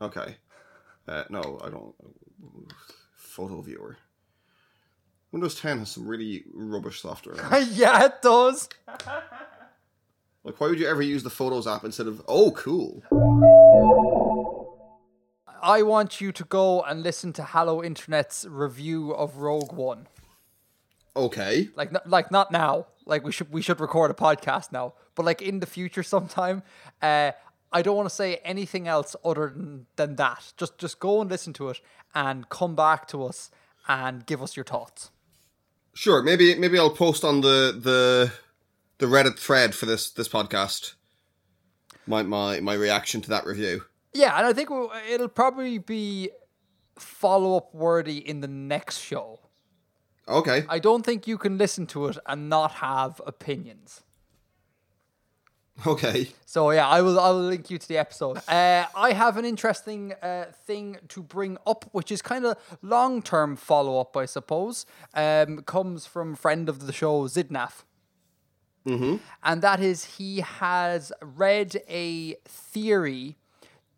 Okay. No, I don't. Photo viewer. Windows 10 has some really rubbish software. Yeah, it does. Like, why would you ever use the Photos app instead of... Oh, cool. I want you to go and listen to Hello Internet's review of Rogue One. Okay. Like not now. Like, we should record a podcast now. But, like, in the future sometime, I don't want to say anything else other than that. Just go and listen to it and come back to us and give us your thoughts. Sure. Maybe I'll post on the Reddit thread for this podcast my reaction to that review. Yeah, and I think it'll probably be follow-up worthy in the next show. Okay. I don't think you can listen to it and not have opinions. Okay. So yeah, I will link you to the episode. I have an interesting thing to bring up, which is kind of long-term follow-up, I suppose. Comes from friend of the show, Zidnaf. Mm-hmm. And that is, he has read a theory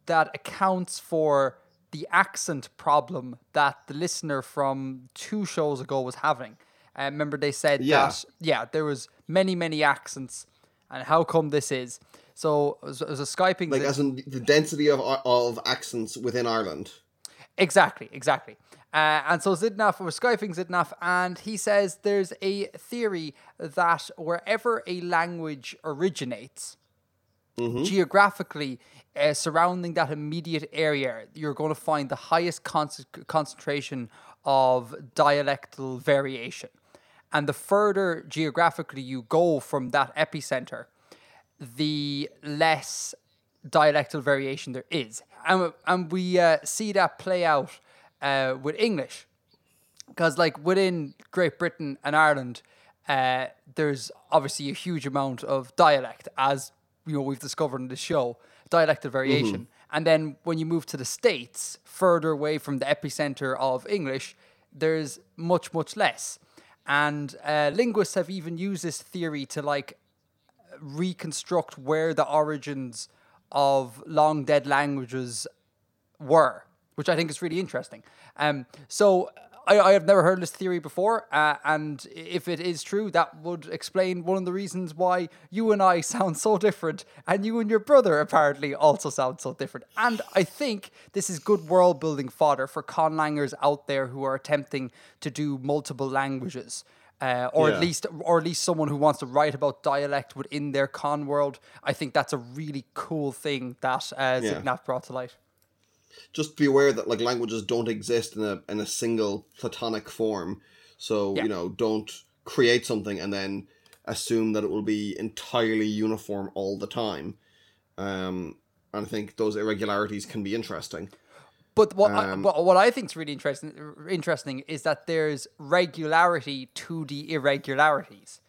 that accounts for the accent problem that the listener from 2 shows ago was having. Remember they said that, there was many, many accents. And how come this is? So it was a Skyping... Like, as in the density of accents within Ireland. Exactly. And so Zidnaf was Skyping Zidnaf, and he says there's a theory that wherever a language originates, mm-hmm. geographically, surrounding that immediate area, you're going to find the highest concentration of dialectal variation. And the further geographically you go from that epicenter, the less dialectal variation there is. And we see that play out with English. Because, like, within Great Britain and Ireland, there's obviously a huge amount of dialect, as you know we've discovered in this show, dialectal variation. Mm-hmm. And then when you move to the States, further away from the epicenter of English, there's much, much less. And linguists have even used this theory to, like, reconstruct where the origins of long-dead languages were, which I think is really interesting. So I have never heard this theory before, and if it is true, that would explain one of the reasons why you and I sound so different, and you and your brother apparently also sound so different. And I think this is good world-building fodder for conlangers out there who are attempting to do multiple languages, or at least someone who wants to write about dialect within their con world. I think that's a really cool thing that Zidnaf brought to light. Just be aware that, like, languages don't exist in a single platonic form. So, you know, don't create something and then assume that it will be entirely uniform all the time. And I think those irregularities can be interesting. But what I think is really interesting is that there's regularity to the irregularities.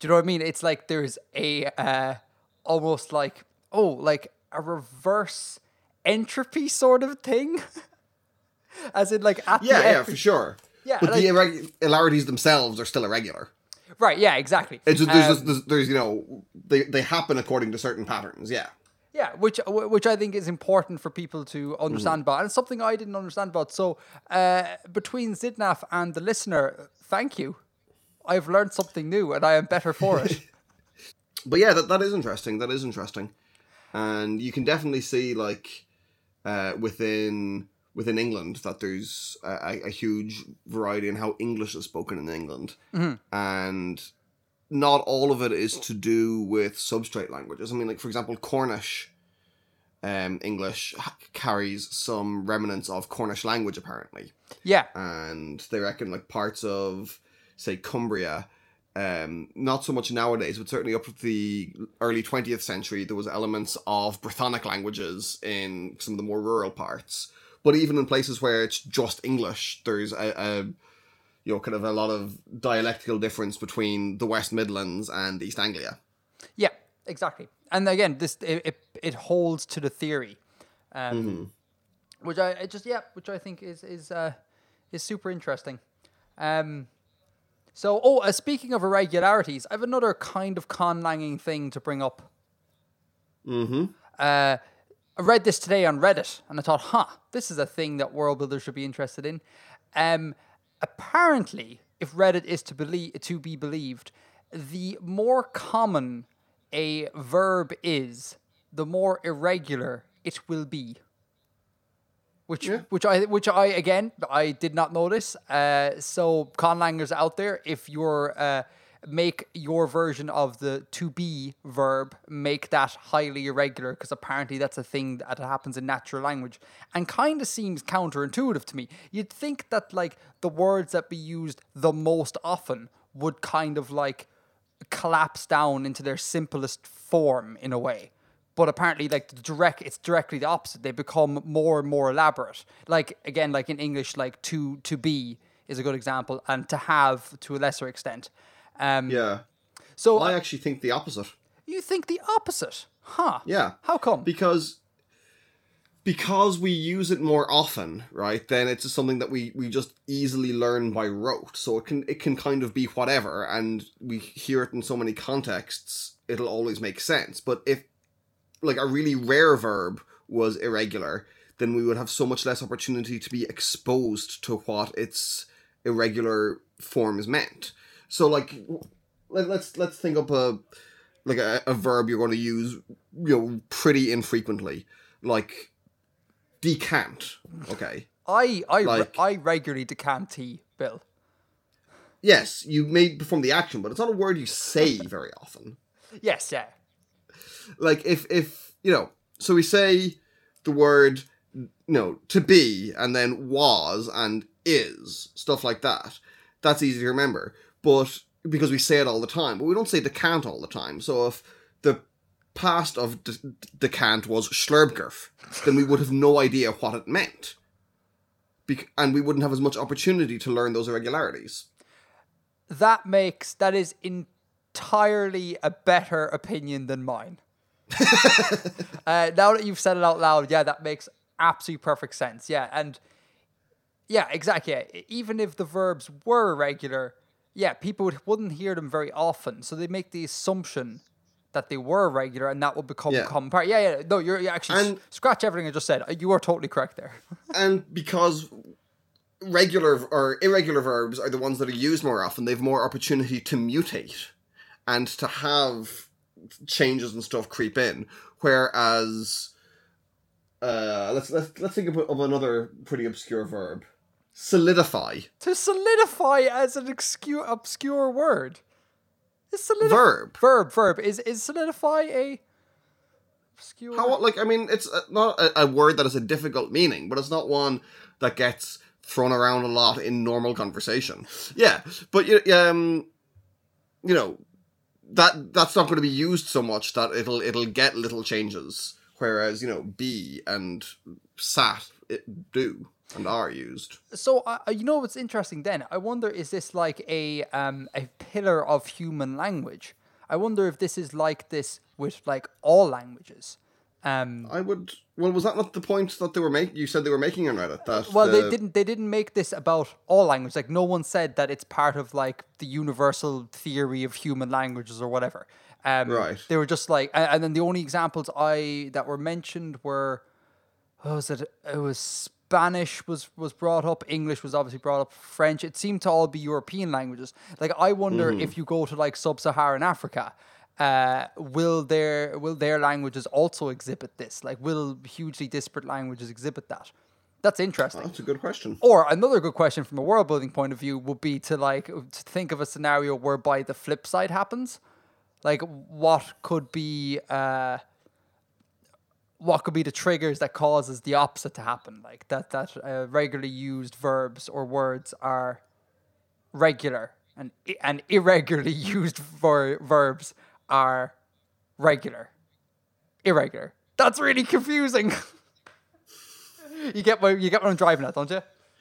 Do you know what I mean? It's like there's a almost like, a reverse... entropy sort of thing, as in, like, at the for sure. Yeah, but the irregularities themselves are still irregular. Right. Yeah. Exactly. It's just, there's you know, they happen according to certain patterns. Yeah. Yeah, which I think is important for people to understand about, and it's something I didn't understand about. So between Zidnaf and the listener, thank you. I've learned something new, and I am better for it. But yeah, that is interesting. That is interesting, and you can definitely see, like. Within England, that there's a huge variety in how English is spoken in England. Mm-hmm. And not all of it is to do with substrate languages. I mean, like, for example, Cornish English carries some remnants of Cornish language, apparently. Yeah. And they reckon, like, parts of, say, Cumbria, not so much nowadays, but certainly up to the early 20th century, there was elements of Brythonic languages in some of the more rural parts. But even in places where it's just English, there's a you know, kind of a lot of dialectical difference between the West Midlands and East Anglia. Yeah, exactly. And again, this it holds to the theory, which I think is super interesting. So, speaking of irregularities, I have another kind of conlanging thing to bring up. Mm-hmm. I read this today on Reddit, and I thought, this is a thing that world builders should be interested in. Apparently, if Reddit is to be believed, the more common a verb is, the more irregular it will be. Which I did not notice. So conlangers out there, if you're make your version of the to be verb, make that highly irregular, because apparently that's a thing that happens in natural language and kind of seems counterintuitive to me. You'd think that like the words that be used the most often would kind of like collapse down into their simplest form in a way. But apparently, like, it's directly the opposite. They become more and more elaborate. Like, again, like in English, like to be is a good example, and to have to a lesser extent. Yeah. So I actually think the opposite. You think the opposite? Huh. Yeah. How come? Because we use it more often, right? Then it's just something that we just easily learn by rote. So it can kind of be whatever, and we hear it in so many contexts, it'll always make sense. But if like a really rare verb was irregular, then we would have so much less opportunity to be exposed to what its irregular form is meant. So like, let's think up a verb you're going to use, you know, pretty infrequently, like decant. Okay. I regularly decant tea, Bill. Yes, you may perform the action, but it's not a word you say very often. Yes, yeah. Like, if you know, so we say the word, you know, to be, and then was, and is, stuff like that. That's easy to remember, but because we say it all the time. But we don't say decant all the time. So if the past of decant was Schlurbgerf, then we would have no idea what it meant. And we wouldn't have as much opportunity to learn those irregularities. That is entirely a better opinion than mine. Now that you've said it out loud, yeah, that makes absolutely perfect sense. Yeah, and yeah, exactly. Yeah. Even if the verbs were irregular, yeah, people wouldn't hear them very often, so they make the assumption that they were regular, and that would become common part. Yeah. No, you're actually scratch everything I just said. You are totally correct there. And because regular or irregular verbs are the ones that are used more often, they've more opportunity to mutate and to have changes and stuff creep in, whereas let's think of another pretty obscure verb, solidify. To solidify as an obscure word is verb. Is solidify a obscure? How, like, I mean, it's not a word that has a difficult meaning, but it's not one that gets thrown around a lot in normal conversation. Yeah, but you know, that's not going to be used so much that it'll get little changes, whereas, you know, be and sat, do and are used. So you know what's interesting then? I wonder, is this like a pillar of human language? I wonder if this is like this with like all languages. Was that not the point that they were making? You said they were making on Reddit that. Well, they didn't make this about all language. Like, no one said that it's part of like the universal theory of human languages or whatever. Right. They were just like, and then the only examples that were mentioned were, what was it? It was Spanish was brought up. English was obviously brought up. French. It seemed to all be European languages. Like, I wonder if you go to like sub-Saharan Africa, will their languages also exhibit this? Like, will hugely disparate languages exhibit that? That's interesting. Oh, that's a good question. Or another good question from a world building point of view would be to think of a scenario whereby the flip side happens. Like, what could be the triggers that causes the opposite to happen? Like that regularly used verbs or words are regular, and irregularly used verbs are regular. Irregular. That's really confusing. You get what I'm driving at, don't you?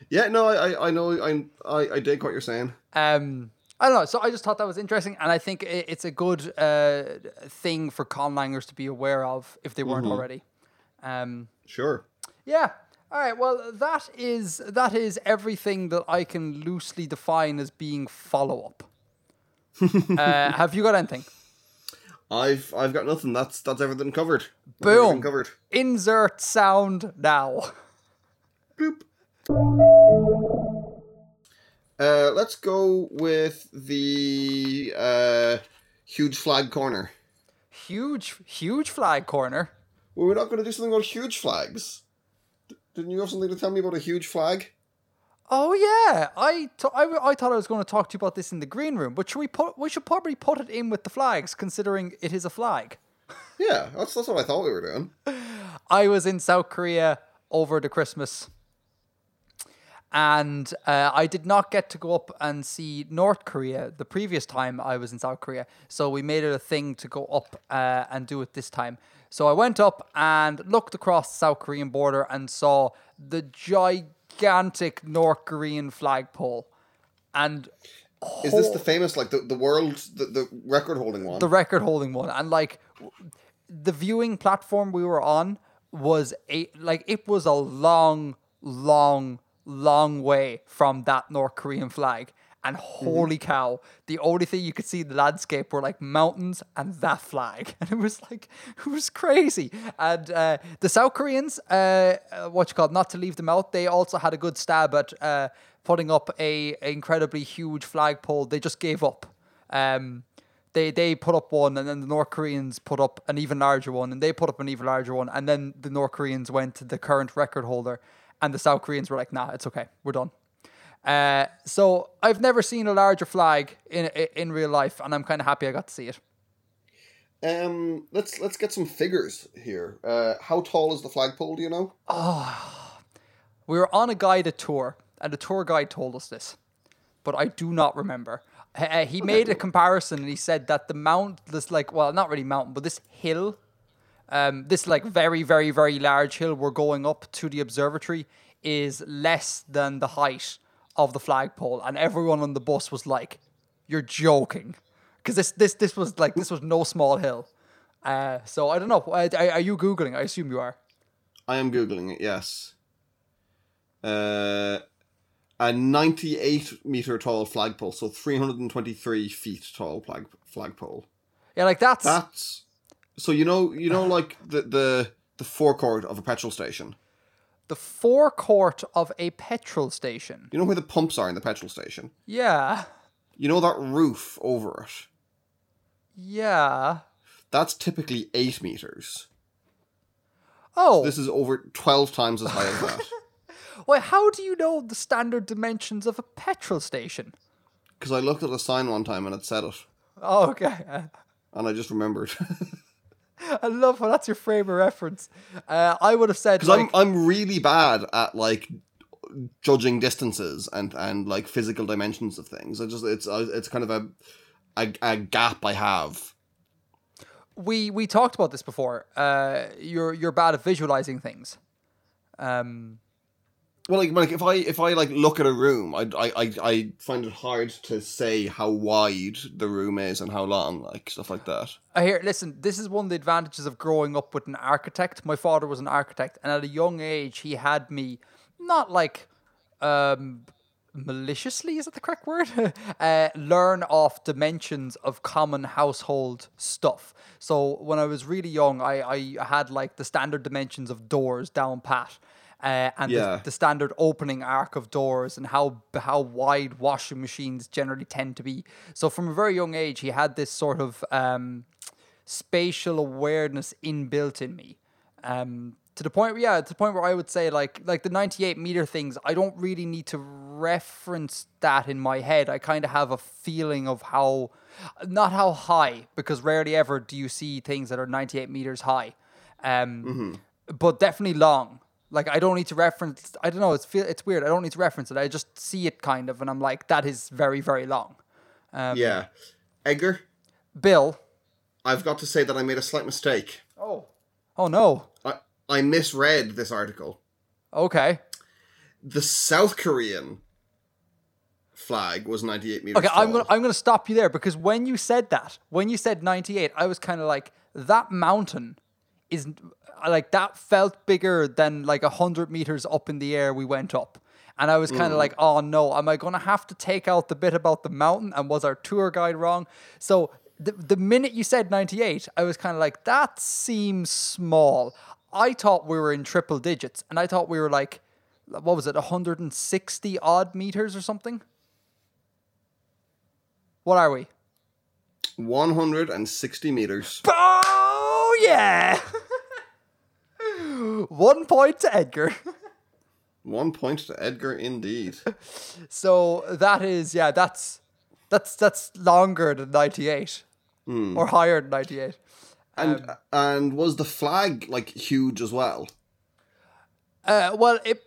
Yeah, no, I know, I dig what you're saying. I don't know, so I just thought that was interesting, and I think it's a good thing for conlangers to be aware of if they weren't already. Sure. Yeah. All right, well, that is everything that I can loosely define as being follow-up. Have you got anything? I've got nothing. That's everything covered. Boom. Everything covered. Insert sound now. Boop. Let's go with the huge flag corner. Huge flag corner. Well, we're not going to do something about huge flags. Didn't you have something to tell me about a huge flag? Oh yeah, I thought I was going to talk to you about this in the green room, but we should probably put it in with the flags, considering it is a flag. Yeah, that's what I thought we were doing. I was in South Korea over the Christmas, and I did not get to go up and see North Korea the previous time I was in South Korea, so we made it a thing to go up and do it this time. So I went up and looked across the South Korean border and saw the gigantic North Korean flagpole. And is this the famous, like the world, the record holding one? The record holding one. And like the viewing platform we were on was it was a long way from that North Korean flag. And holy cow, the only thing you could see in the landscape were like mountains and that flag. And it was crazy. And the South Koreans, not to leave them out, they also had a good stab at putting up a incredibly huge flagpole. They just gave up. They put up one, and then the North Koreans put up an even larger one, and they put up an even larger one. And then the North Koreans went to the current record holder, and the South Koreans were like, nah, it's okay, we're done. So I've never seen a larger flag in real life, and I'm kind of happy I got to see it. Let's get some figures here. How tall is the flagpole? Do you know? Oh, we were on a guided tour, and the tour guide told us this, but I do not remember. He made a comparison, and he said that the hill, this like very, very, very large hill we're going up to the observatory is less than the height of the flagpole, and everyone on the bus was like, "You're joking," because this was no small hill. So I don't know. Are you googling? I assume you are. I am googling it. Yes. A 98-meter tall flagpole, so 323 feet tall flagpole. Yeah, like that's. So you know, like the forecourt of a petrol station. The forecourt of a petrol station. You know where the pumps are in the petrol station? Yeah. You know that roof over it? Yeah. That's typically 8 meters. Oh. So this is over 12 times as high as that. Well, how do you know the standard dimensions of a petrol station? Because I looked at a sign one time and it said it. Oh, okay. And I just remembered. I love how that's your frame of reference. I would have said, because like, I'm really bad at like judging distances and like physical dimensions of things. I just it's kind of a gap I have. We talked about this before. You're bad at visualizing things. Well, like if I like look at a room, I find it hard to say how wide the room is and how long, like stuff like that. Listen, this is one of the advantages of growing up with an architect. My father was an architect, and at a young age, he had me, not like maliciously, is that the correct word? Learn off dimensions of common household stuff. So when I was really young, I had like the standard dimensions of doors down pat. The standard opening arc of doors and how wide washing machines generally tend to be. So from a very young age, he had this sort of spatial awareness inbuilt in me. To the point where I would say like the 98-meter things, I don't really need to reference that in my head. I kind of have a feeling of not how high, because rarely ever do you see things that are 98 meters high, but definitely long. Like, I don't need to reference... I don't know, it's weird. I don't need to reference it. I just see it, kind of, and I'm like, that is very, very long. Yeah. Edgar? Bill? I've got to say that I made a slight mistake. Oh, no. I misread this article. Okay. The South Korean flag was 98 meters tall. I'm going to stop you there, because when you said 98, I was kind of like, that mountain is... Like, that felt bigger than, like, 100 meters up in the air we went up. And I was kind of like, oh, no, am I going to have to take out the bit about the mountain? And was our tour guide wrong? So the minute you said 98, I was kind of like, that seems small. I thought we were in triple digits, and I thought we were like, what was it, 160 odd meters or something? What are we? 160 meters. Oh, yeah! 1 point to Edgar. 1 point to Edgar, indeed. So that is, yeah, that's longer than 98. Mm. Or higher than 98. And was the flag, like, huge as well? Well, it,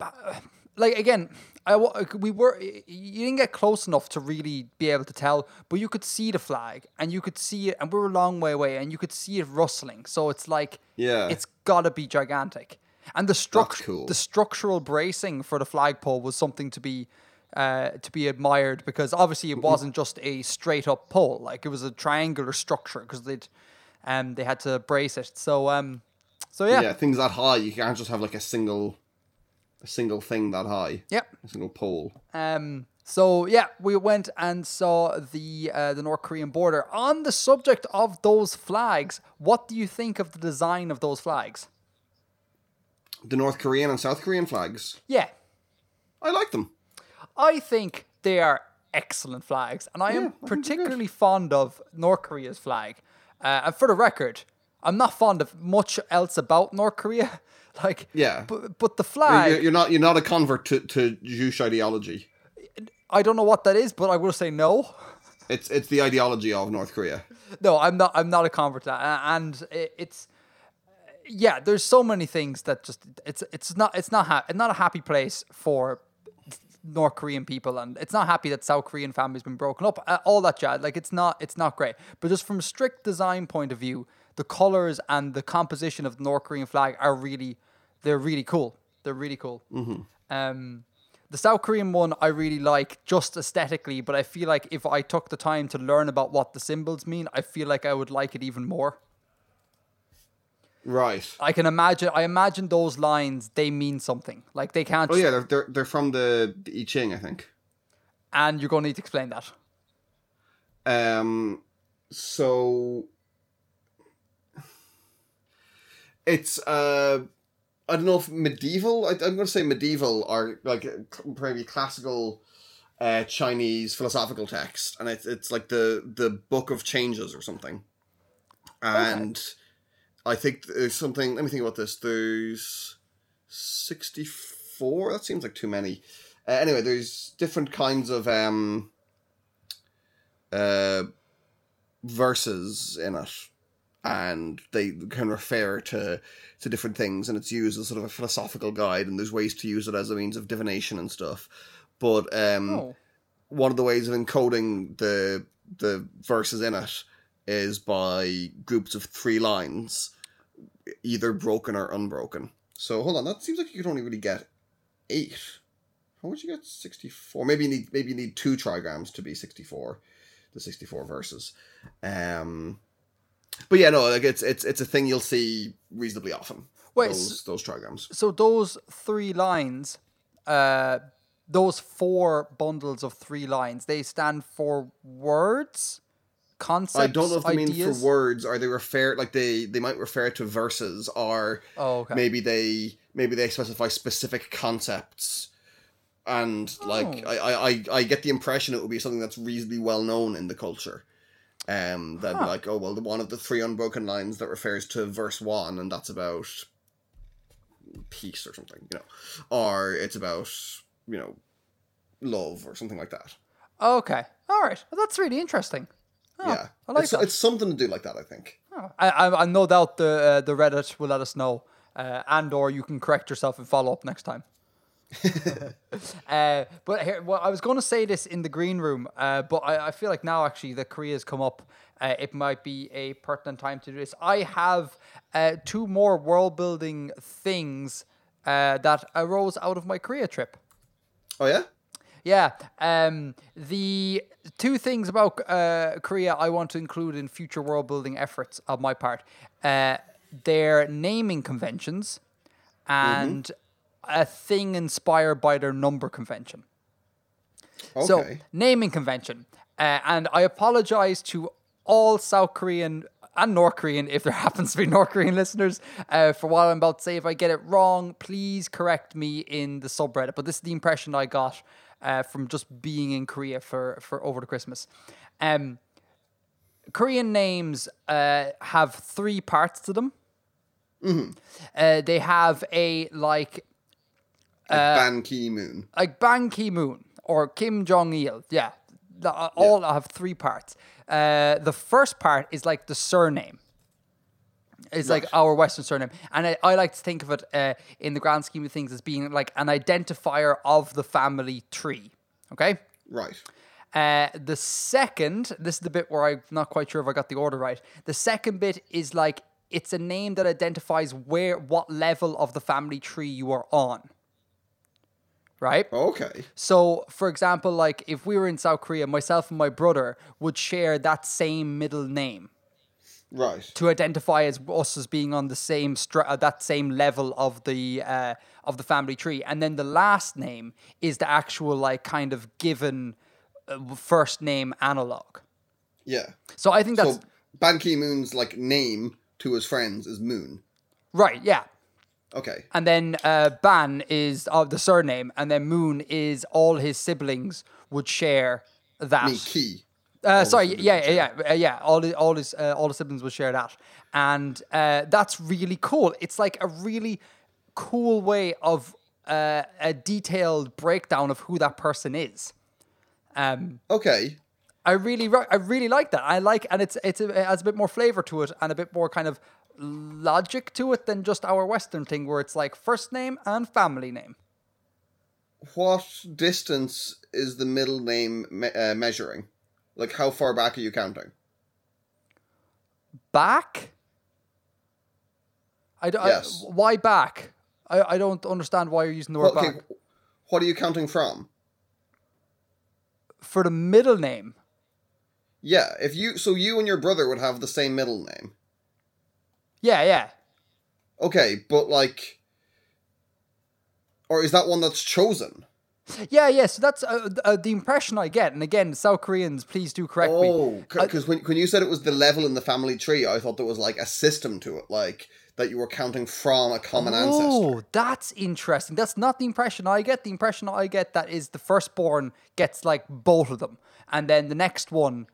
like, again, you didn't get close enough to really be able to tell, but you could see the flag, and you could see it, and we were a long way away, and you could see it rustling, so it's like, yeah, it's gotta be gigantic. And the structural bracing for the flagpole was something to be admired, because obviously it wasn't just a straight up pole, like it was a triangular structure, because they had to brace it. So yeah, things that high, you can't just have like a single thing that high. Yep, a single pole. So yeah, we went and saw the North Korean border. On the subject of those flags, what do you think of the design of those flags? The North Korean and South Korean flags? Yeah. I like them. I think they are excellent flags. And I am particularly fond of North Korea's flag. And for the record, I'm not fond of much else about North Korea. Like, yeah. But the flag... You're not a convert to Jewish ideology. I don't know what that is, but I will say no. It's the ideology of North Korea. No, I'm not a convert to that. And it's... Yeah, there's so many things that just it's not a happy place for North Korean people, and it's not happy that South Korean family's been broken up, all that jazz. Like it's not great. But just from a strict design point of view, the colors and the composition of the North Korean flag are really cool. They're really cool. Mm-hmm. The South Korean one I really like just aesthetically, but I feel like if I took the time to learn about what the symbols mean, I feel like I would like it even more. Right. I imagine those lines, they mean something. Like they can't... Oh yeah, they're from the I Ching, I think. And you're going to need to explain that. So... It's, I don't know if medieval... I'm going to say medieval or like probably classical Chinese philosophical text. And it's like the Book of Changes or something. And... Okay. I think there's something... Let me think about this. There's 64? That seems like too many. Anyway, there's different kinds of verses in it. And they can refer to different things. And it's used as sort of a philosophical guide. And there's ways to use it as a means of divination and stuff. But one of the ways of encoding the verses in it is by groups of three lines, either broken or unbroken. So hold on, that seems like you could only really get 8. How would you get 64? Maybe you need 2 trigrams to be 64, the 64 verses. But yeah, no, like it's a thing you'll see reasonably often. Wait, those trigrams. So those 3 lines, those 4 bundles of 3 lines, they stand for words. Concepts, I don't know if they mean for words, or they refer, like they might refer to verses, or maybe they specify specific concepts, and like I get the impression it would be something that's reasonably well known in the culture. That like, oh well, the one of the 3 unbroken lines that refers to verse 1, and that's about peace or something, you know, or it's about, you know, love or something like that. Okay, all right, well, that's really interesting. Oh, yeah, I like it's something to do like that, I think. Oh. I no doubt the Reddit will let us know, and or you can correct yourself and follow up next time. But here, well, I was going to say this in the green room, but I feel like now actually that Korea's come up, it might be a pertinent time to do this. I have 2 more world building things that arose out of my Korea trip. Oh yeah. Yeah, the 2 things about Korea I want to include in future world-building efforts on my part. Their naming conventions and a thing inspired by their number convention. Okay. So, naming convention. And I apologize to all South Korean and North Korean, if there happens to be North Korean listeners, for what I'm about to say. If I get it wrong, please correct me in the subreddit. But this is the impression I got from just being in Korea for over the Christmas. Korean names have three parts to them. Mm-hmm. They have a, like Ban Ki-moon. Like Ban Ki-moon or Kim Jong-il. Yeah. All have three parts. The first part is like the surname. It's like our Western surname. And I like to think of it in the grand scheme of things as being like an identifier of the family tree. Okay? Right. The second, this is the bit where I'm not quite sure if I got the order right. The second bit is like, it's a name that identifies what level of the family tree you are on. Right? Okay. So, for example, like if we were in South Korea, myself and my brother would share that same middle name. Right. To identify as us as being on the same that same level of the family tree. And then the last name is the actual like kind of given first name analog. Yeah. So I think that's... So Ban Ki-moon's like name to his friends is Moon. Right, yeah. Okay. And then Ban is of the surname, and then Moon is all his siblings would share that. All the siblings would share that, and that's really cool. It's like a really cool way of a detailed breakdown of who that person is. Okay. I really like that. I like, and it has a bit more flavor to it and a bit more kind of logic to it than just our Western thing where it's like first name and family name. What distance is the middle name measuring? Like how far back are you counting? Back? Yes. Why back? I don't understand why you're using the word back. What are you counting from? For the middle name? Yeah, so you and your brother would have the same middle name. Yeah. Okay, but like... Or is that one that's chosen? Yeah, so that's the impression I get. And again, South Koreans, please do correct me. Oh, because when you said it was the level in the family tree, I thought there was like a system to it, like that you were counting from a common ancestor. Oh, that's interesting. That's not the impression I get. The impression I get that is the firstborn gets like both of them. And then the next one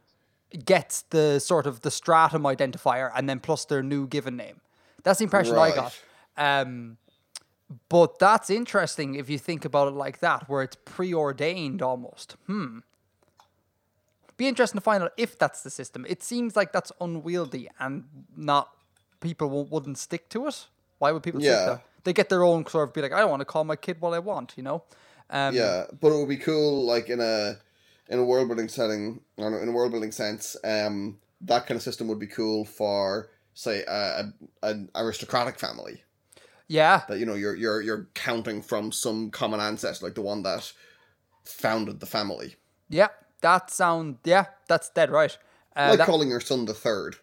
gets the sort of the stratum identifier and then plus their new given name. That's the impression I got. But that's interesting if you think about it like that, where it's preordained almost. Be interesting to find out if that's the system. It seems like that's unwieldy and people wouldn't stick to it. Why would people stick to it? They get their own sort of be like, I don't want to call my kid what I want, you know? But it would be cool, like in a world building setting, or in a world building sense, that kind of system would be cool for, say, an aristocratic family. Yeah, that you're counting from some common ancestor, like the one that founded the family. Yeah, that's dead right. Calling your son the third.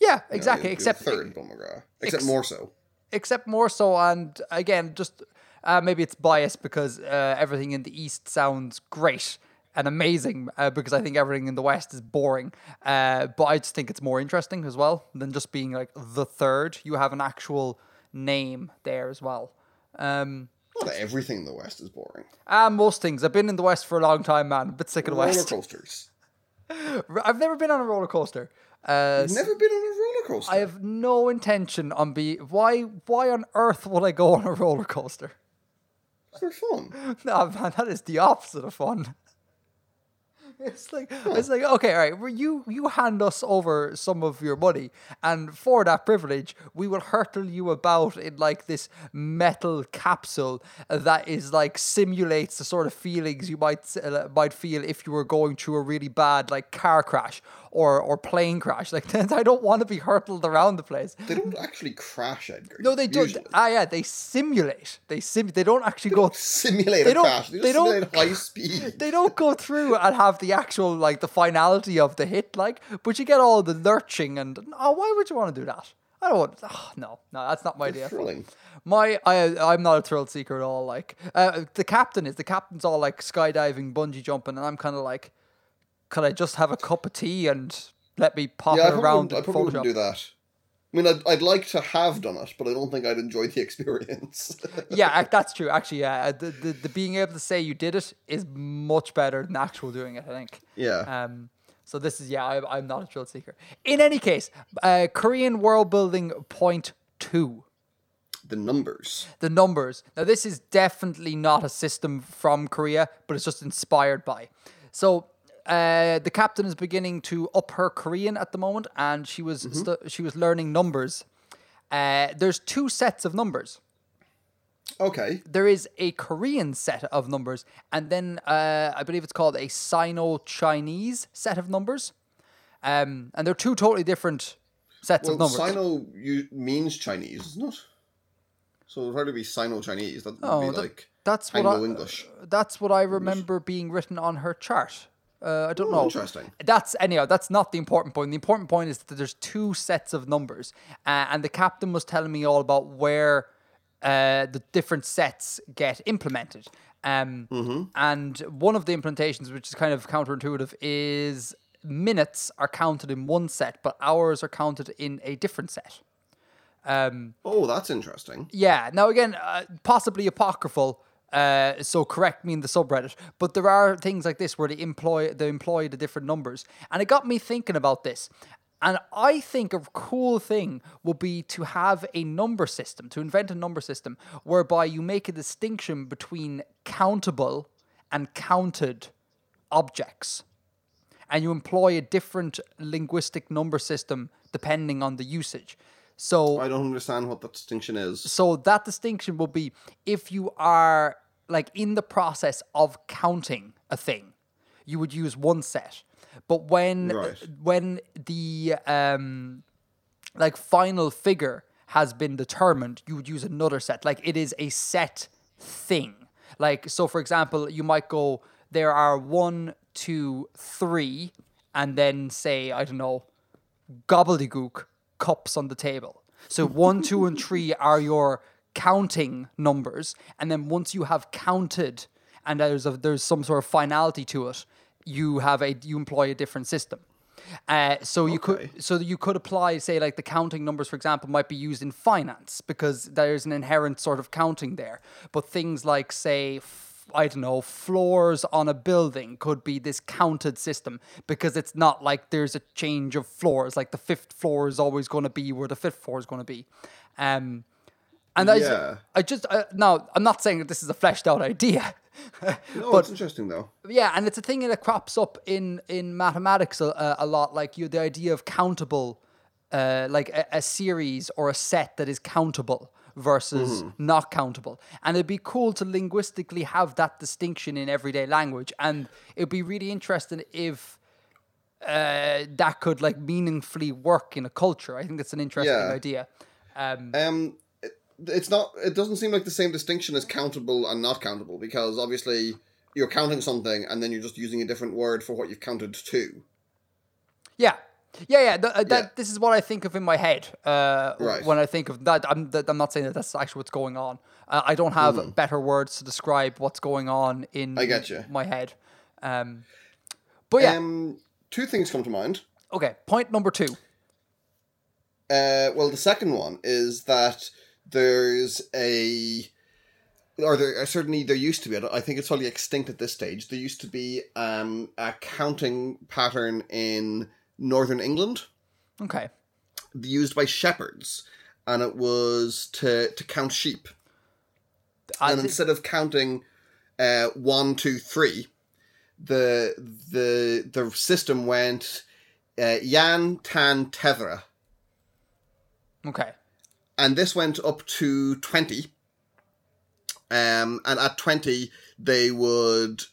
Yeah, exactly. Except more so, and again, just maybe it's biased because everything in the East sounds great and amazing because I think everything in the West is boring. But I just think it's more interesting as well than just being like the third. You have an actual name there as well. Not everything in the West is boring. Most things. I've been in the West for a long time, man. A bit sick of the West. Roller coasters. I've never been on a roller coaster. You've never been on a roller coaster? I have no intention on Why on earth would I go on a roller coaster? They're fun. No, man, that is the opposite of fun. It's like, okay, all right, well, you hand us over some of your money, and for that privilege, we will hurtle you about in like this metal capsule that is like simulates the sort of feelings you might feel if you were going through a really bad like car crash or plane crash. Like, I don't want to be hurtled around the place. They don't actually crash, Edgar. No, they don't. They simulate. They don't actually go simulate a crash. They don't simulate high speed. They don't go through and have the actual like the finality of the hit, like, but you get all the lurching and why would you want to do that? I don't want. No, that's not my idea. I'm not a thrill seeker at all. Like the captain's all like skydiving, bungee jumping, and I'm kind of like, can I just have a cup of tea and let me pop it around? I probably wouldn't do that. I mean, I'd like to have done it, but I don't think I'd enjoy the experience. Yeah, that's true. Actually, yeah, the being able to say you did it is much better than actual doing it, I think. Yeah. So this is, I'm not a thrill seeker. In any case, Korean world building point 2. The numbers. Now, this is definitely not a system from Korea, but it's just inspired by. So... the captain is beginning to up her Korean at the moment, and she was she was learning numbers. There's two sets of numbers. Okay. There is a Korean set of numbers, and then I believe it's called a Sino-Chinese set of numbers. And they're two totally different sets of numbers. Sino means Chinese, isn't it? So it would probably be Sino-Chinese. That would be like Anglo-English. That's what I remember being written on her chart. I don't know. Interesting. That's not the important point. The important point is that there's two sets of numbers, and the captain was telling me all about where the different sets get implemented. And one of the implementations, which is kind of counterintuitive, is minutes are counted in one set, but hours are counted in a different set. That's interesting. Yeah. Now, again, possibly apocryphal. So correct me in the subreddit, but there are things like this where they employ the different numbers, and it got me thinking about this. And I think a cool thing would be to have a number system, to invent a number system whereby you make a distinction between countable and counted objects, and you employ a different linguistic number system depending on the usage. So I don't understand what that distinction is. So that distinction will be if you are like in the process of counting a thing, you would use one set. But when the final figure has been determined, you would use another set. Like it is a set thing. Like, so for example, you might go, there are 1, 2, 3, and then say, I don't know, gobbledygook. Cups on the table. So 1, 2, and 3 are your counting numbers, and then once you have counted, and there's some sort of finality to it, you employ a different system. You could apply, say, like the counting numbers, for example, might be used in finance because there's an inherent sort of counting there. But things like, say, I don't know, floors on a building could be this counted system because it's not like there's a change of floors. Like the fifth floor is always going to be where the fifth floor is going to be. Now I'm not saying that this is a fleshed out idea. But it's interesting though. Yeah, and it's a thing that crops up in mathematics a lot. Like the idea of countable, like a series or a set that is countable versus not countable. And it'd be cool to linguistically have that distinction in everyday language. And it'd be really interesting if that could like meaningfully work in a culture. I think that's an interesting idea. It doesn't seem like the same distinction as countable and not countable, because obviously you're counting something and then you're just using a different word for what you've counted to. This is what I think of in my head when I think of that. I'm not saying that that's actually what's going on. I don't have better words to describe what's going on in my head. Two things come to mind. Okay, point number 2. The second one is that there used to be, I think it's probably extinct at this stage, there used to be a counting pattern in Northern England, used by shepherds, and it was to count sheep. Instead of counting 1, 2, 3, the system went yan, tan, tethera. Okay, and this went up to 20, and at 20 they would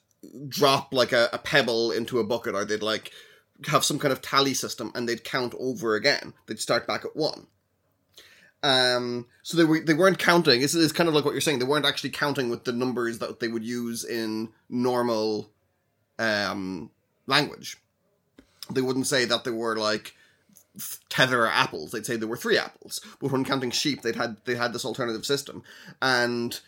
drop like a pebble into a bucket, or they'd like have some kind of tally system, and they'd count over again. They'd start back at 1. So they weren't counting. It's kind of like what you're saying. They weren't actually counting with the numbers that they would use in normal language. They wouldn't say that there were like tether apples. They'd say there were 3 apples. But when counting sheep, they had this alternative system, and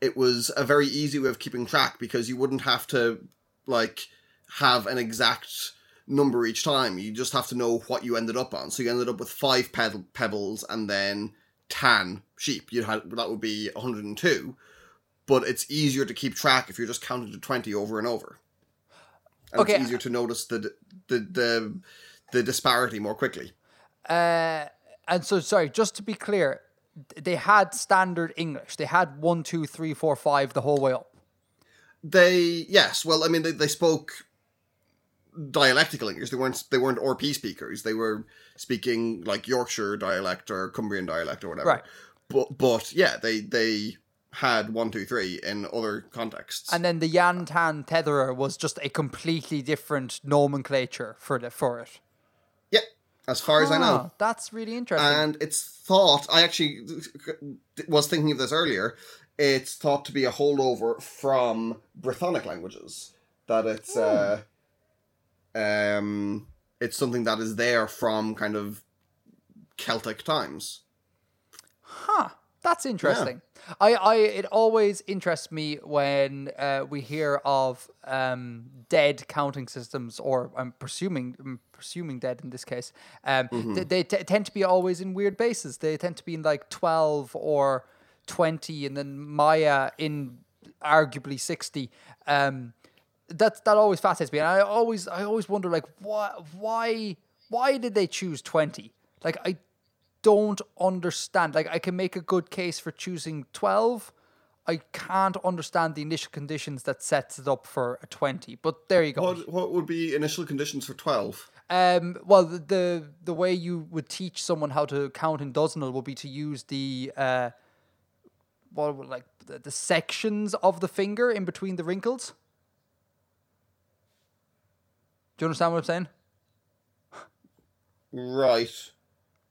it was a very easy way of keeping track because you wouldn't have to like have an exact number each time. You just have to know what you ended up on. So you ended up with 5 pebbles and then tan sheep. That would be 102. But it's easier to keep track if you're just counting to 20 over and over. And okay. It's easier to notice the disparity more quickly. And so, sorry, just to be clear, they had standard English. They had 1, 2, 3, 4, 5 the whole way up. They spoke dialectical English. They weren't RP speakers. They were speaking like Yorkshire dialect or Cumbrian dialect or whatever. Right. But they had 1, 2, 3 in other contexts. And then the Yan Tan Tetherer was just a completely different nomenclature for it. Yeah, as far as I know. That's really interesting. And it's thought, I actually was thinking of this earlier, it's thought to be a holdover from Brythonic languages. That it's it's something that is there from kind of Celtic times. Huh. That's interesting. Yeah. It always interests me when we hear of dead counting systems, or I'm presuming dead in this case. They tend to be always in weird bases. They tend to be in like 12 or 20, and then Maya in arguably 60. That always fascinates me, and I always wonder, like, why did they choose 20? Like, I don't understand. Like, I can make a good case for choosing 12. I can't understand the initial conditions that sets it up for a 20. But there you go. What would be initial conditions for 12? The way you would teach someone how to count in dozenal would be to use the sections of the finger in between the wrinkles. Do you understand what I'm saying? Right.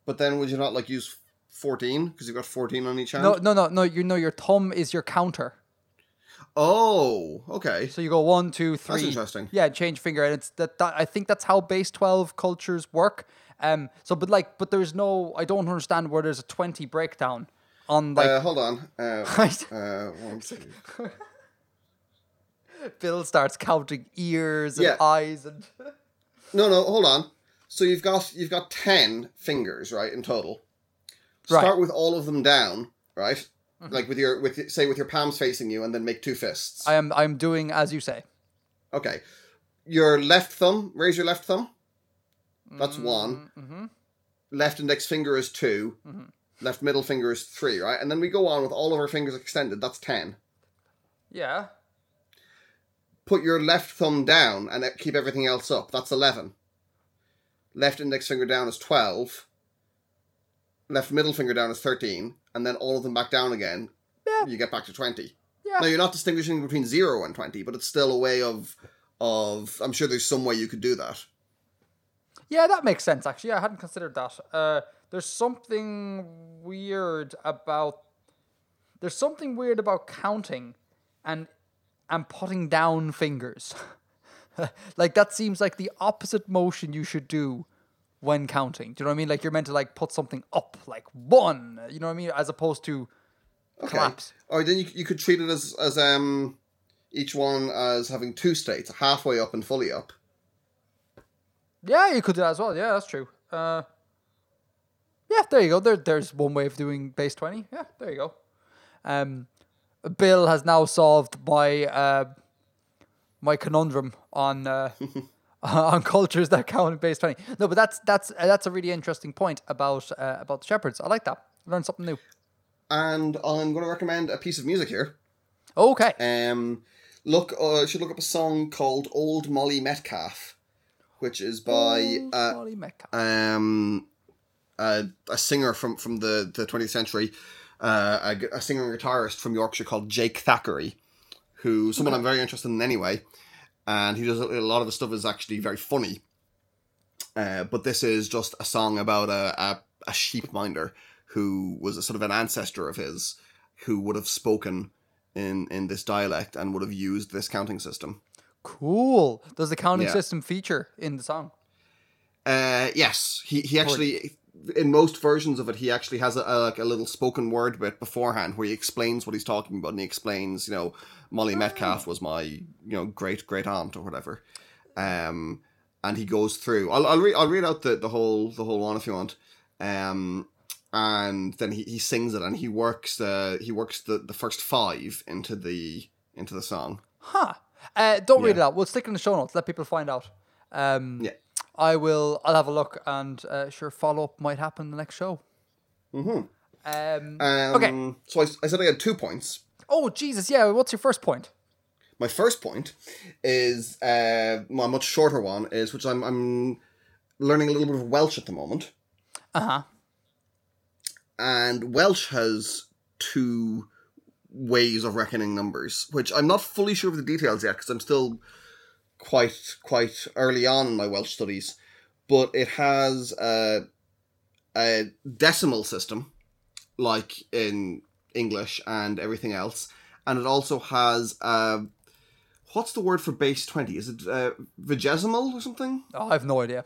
But then would you not like use 14? Because you've got 14 on each hand? No. You know your thumb is your counter. Oh, okay. So you go 1, 2, 3. That's interesting. Yeah, change finger. And it's that I think that's how base 12 cultures work. But there's no, I don't understand where there's a 20 breakdown on like. Hold on. 1, 2. Bill starts counting ears and eyes and. No, hold on. So you've got 10 fingers, right, in total. Right. Start with all of them down, right? Mm-hmm. Like with your palms facing you, and then make 2 fists. I'm doing as you say. Okay. Your left thumb, raise your left thumb. That's 1. Mm-hmm. Left index finger is 2. Mm-hmm. Left middle finger is 3, right? And then we go on with all of our fingers extended. That's 10. Yeah. Put your left thumb down and keep everything else up. That's 11. Left index finger down is 12. Left middle finger down is 13. And then all of them back down again. Yeah. You get back to 20. Yeah. Now, you're not distinguishing between 0 and 20, but it's still a way of I'm sure there's some way you could do that. Yeah, that makes sense, actually. I hadn't considered that. There's something weird about counting and putting down fingers. Like, that seems like the opposite motion you should do when counting. Do you know what I mean? Like, you're meant to, like, put something up, like, 1, you know what I mean? As opposed to collapse. Okay. Or then you could treat it as each one as having 2 states, halfway up and fully up. Yeah, you could do that as well. Yeah, that's true. Yeah, there you go. There's one way of doing base 20. Yeah, there you go. Bill has now solved my conundrum on on cultures that count in base 20. No, but that's a really interesting point about the shepherds. I like that. I learned something new. And I'm going to recommend a piece of music here. Okay. Should look up a song called "Old Molly Metcalfe," which is by Molly Metcalfe. A singer from the 20th century, a singer and guitarist from Yorkshire called Jake Thackeray. Who someone I'm very interested in anyway, and he does a lot of the stuff is actually very funny. But this is just a song about a sheep minder who was a sort of an ancestor of his, who would have spoken in this dialect and would have used this counting system. Cool. Does the counting system feature in the song? Yes, he actually in most versions of it he actually has a little spoken word bit beforehand where he explains what he's talking about, and he explains, you know. Molly Metcalfe was my, you know, great aunt or whatever. And he goes through. I'll read out the whole one if you want. And then he sings it, and he works the first five into the song. Huh. Don't read it out. We'll stick it in the show notes. Let people find out. Yeah. I'll have a look, and sure, follow up might happen in the next show. Mm-hmm. Okay. So I said I had 2 points. Oh Jesus! Yeah. What's your first point? My first point is my much shorter one is, which I'm learning a little bit of Welsh at the moment. Uh huh. And Welsh has two ways of reckoning numbers, which I'm not fully sure of the details yet because I'm still quite early on in my Welsh studies. But it has a decimal system, like in English and everything else, and it also has what's the word for base 20? Is it vigesimal or something? Oh, I have no idea.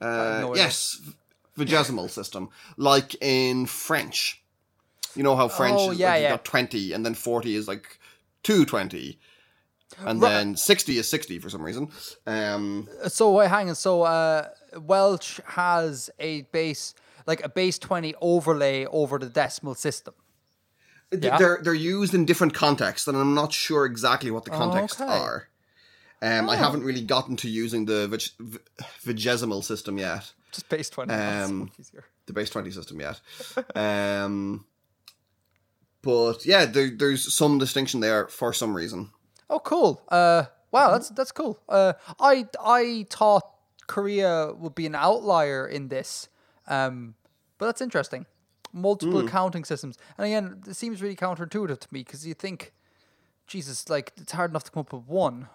Yes, vigesimal system. Like in French. You know how French you got 20, and then 40 is like 220. And then 60 is 60 for some reason. So Welsh has a base 20 overlay over the decimal system. Yeah. They're used in different contexts, and I'm not sure exactly what the contexts are. I haven't really gotten to using the vigesimal system yet. Just base 20. The base 20 system yet. But yeah, there's some distinction there for some reason. Oh, cool. Wow, that's cool. I thought Korea would be an outlier in this, but that's interesting. Multiple counting systems. And again, it seems really counterintuitive to me because you think, Jesus, like, it's hard enough to come up with one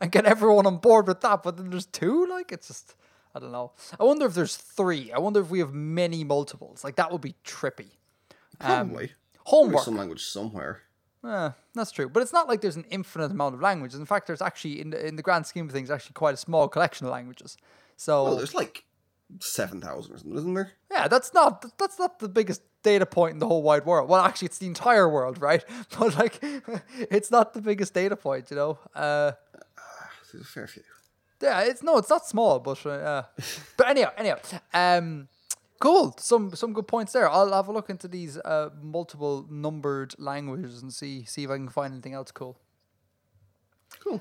and get everyone on board with that, but then there's two? Like, it's just, I don't know. I wonder if there's three. I wonder if we have many multiples. Like, that would be trippy. Probably. Homework. There's some language somewhere. That's true. But it's not like there's an infinite amount of languages. In fact, there's actually, in the grand scheme of things, actually quite a small collection of languages. So there's like 7,000 or something, isn't there? Yeah, that's not the biggest data point in the whole wide world. Well, actually, it's the entire world, right? But like, it's not the biggest data point, you know. There's a fair few. Yeah, it's not small, but anyhow, cool. Some good points there. I'll have a look into these multiple numbered languages and see if I can find anything else cool. Cool.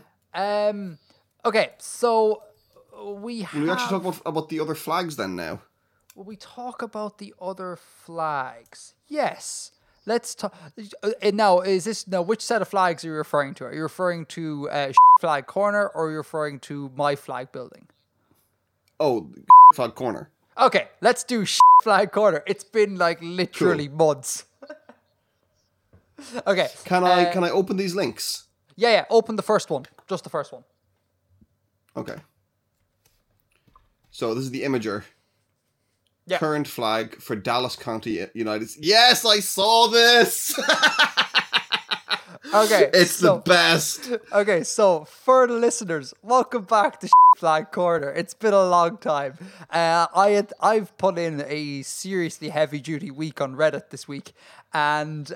Okay, so. We actually talk about the other flags then now. Will we talk about the other flags? Yes. Let's talk. Now, which set of flags are you referring to? Are you referring to Flag Corner, or are you referring to my flag building? Oh, Flag Corner. Okay, let's do Flag Corner. It's been like literally months. Okay. Can I open these links? Yeah. Open the first one. Just the first one. Okay. So this is the imager. Yep. Current flag for Dallas County, United States. Yes, I saw this! Okay. The best. Okay, so for the listeners, welcome back to Flag Corner. It's been a long time. I've put in a seriously heavy-duty week on Reddit this week. And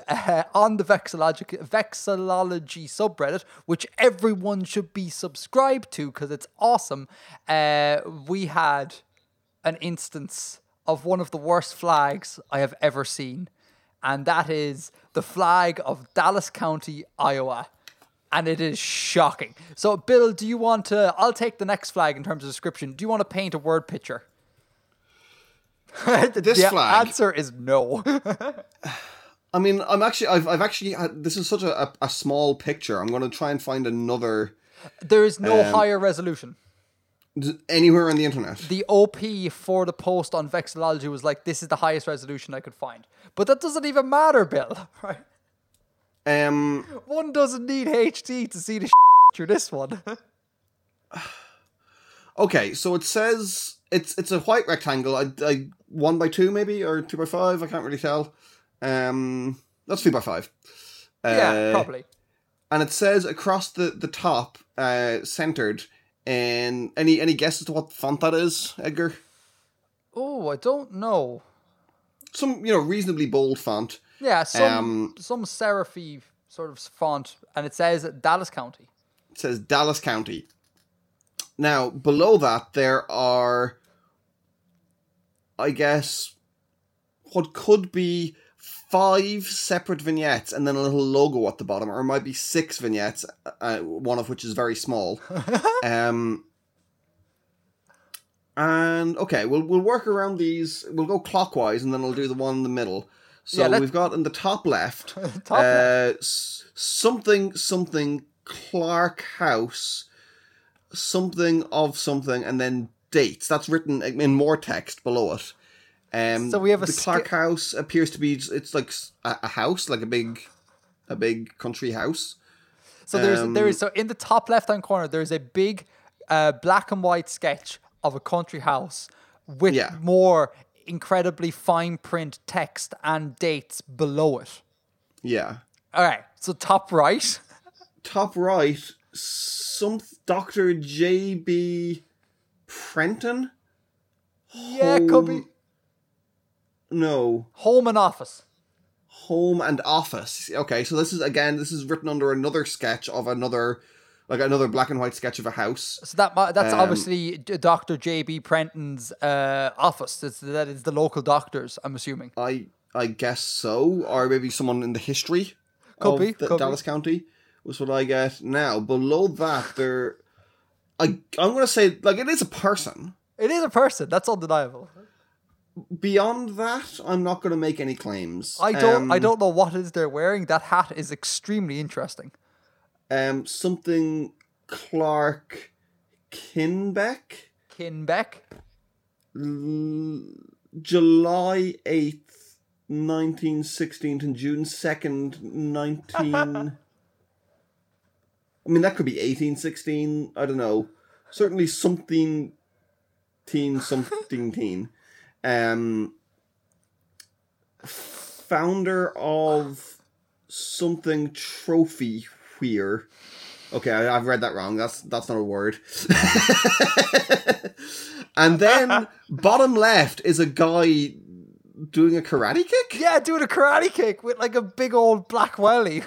on the Vexillology subreddit, which everyone should be subscribed to because it's awesome, we had an instance of one of the worst flags I have ever seen. And that is the flag of Dallas County, Iowa. And it is shocking. So, Bill, do you want to... I'll take the next flag in terms of description. Do you want to paint a word picture? The flag... answer is no. I mean, I'm actually... I've actually... This is such a small picture. I'm going to try and find another... There is no higher resolution. Anywhere on the internet. The OP for the post on Vexillology was like, this is the highest resolution I could find. But that doesn't even matter, Bill. Right? One doesn't need HD to see the through this one. Okay, so it says it's a white rectangle. I 1x2 maybe, or 2x5. I can't really tell. That's 2x5. Yeah, probably. And it says across the top, centered. And any guess as to what font that is, Edgar? Oh, I don't know. Some reasonably bold font. Yeah, some serif-y sort of font, and it says Dallas County. It says Dallas County. Now, below that, there are, I guess, what could be 5 separate vignettes and then a little logo at the bottom, or it might be 6 vignettes, one of which is very small. And, okay, we'll work around these. We'll go clockwise, and then we'll do the one in the middle. So yeah, we've got in the top left, something Clark House, something of something, and then dates. That's written in more text below it. So we have the Clark House appears to be, it's like a house, like a big country house. So there is in the top left hand corner there's a big black and white sketch of a country house with more incredibly fine print text and dates below it. Yeah. All right. So top right. Top right. Some Dr. J.B. Prenton. Yeah, could be. No. Home and office. Home and office. Okay, so this is written under another sketch of another black and white sketch of a house. So that's obviously Dr. J.B. Prenton's office. That is the local doctors, I'm assuming. I guess so. Or maybe someone in the history of Dallas County was what I get. Now, below that, I'm going to say, it is a person. It is a person. That's undeniable. Beyond that, I'm not going to make any claims. I don't know what it is they're wearing. That hat is extremely interesting. Something Clark Kinbeck? July 8th, 1916 to June 2nd, 19... I mean, that could be 1816. I don't know. Certainly something teen. Founder of something trophy... Queer. Okay, I've read that wrong. That's not a word. And then bottom left is a guy doing a karate kick? Yeah, doing a karate kick with a big old black wellie.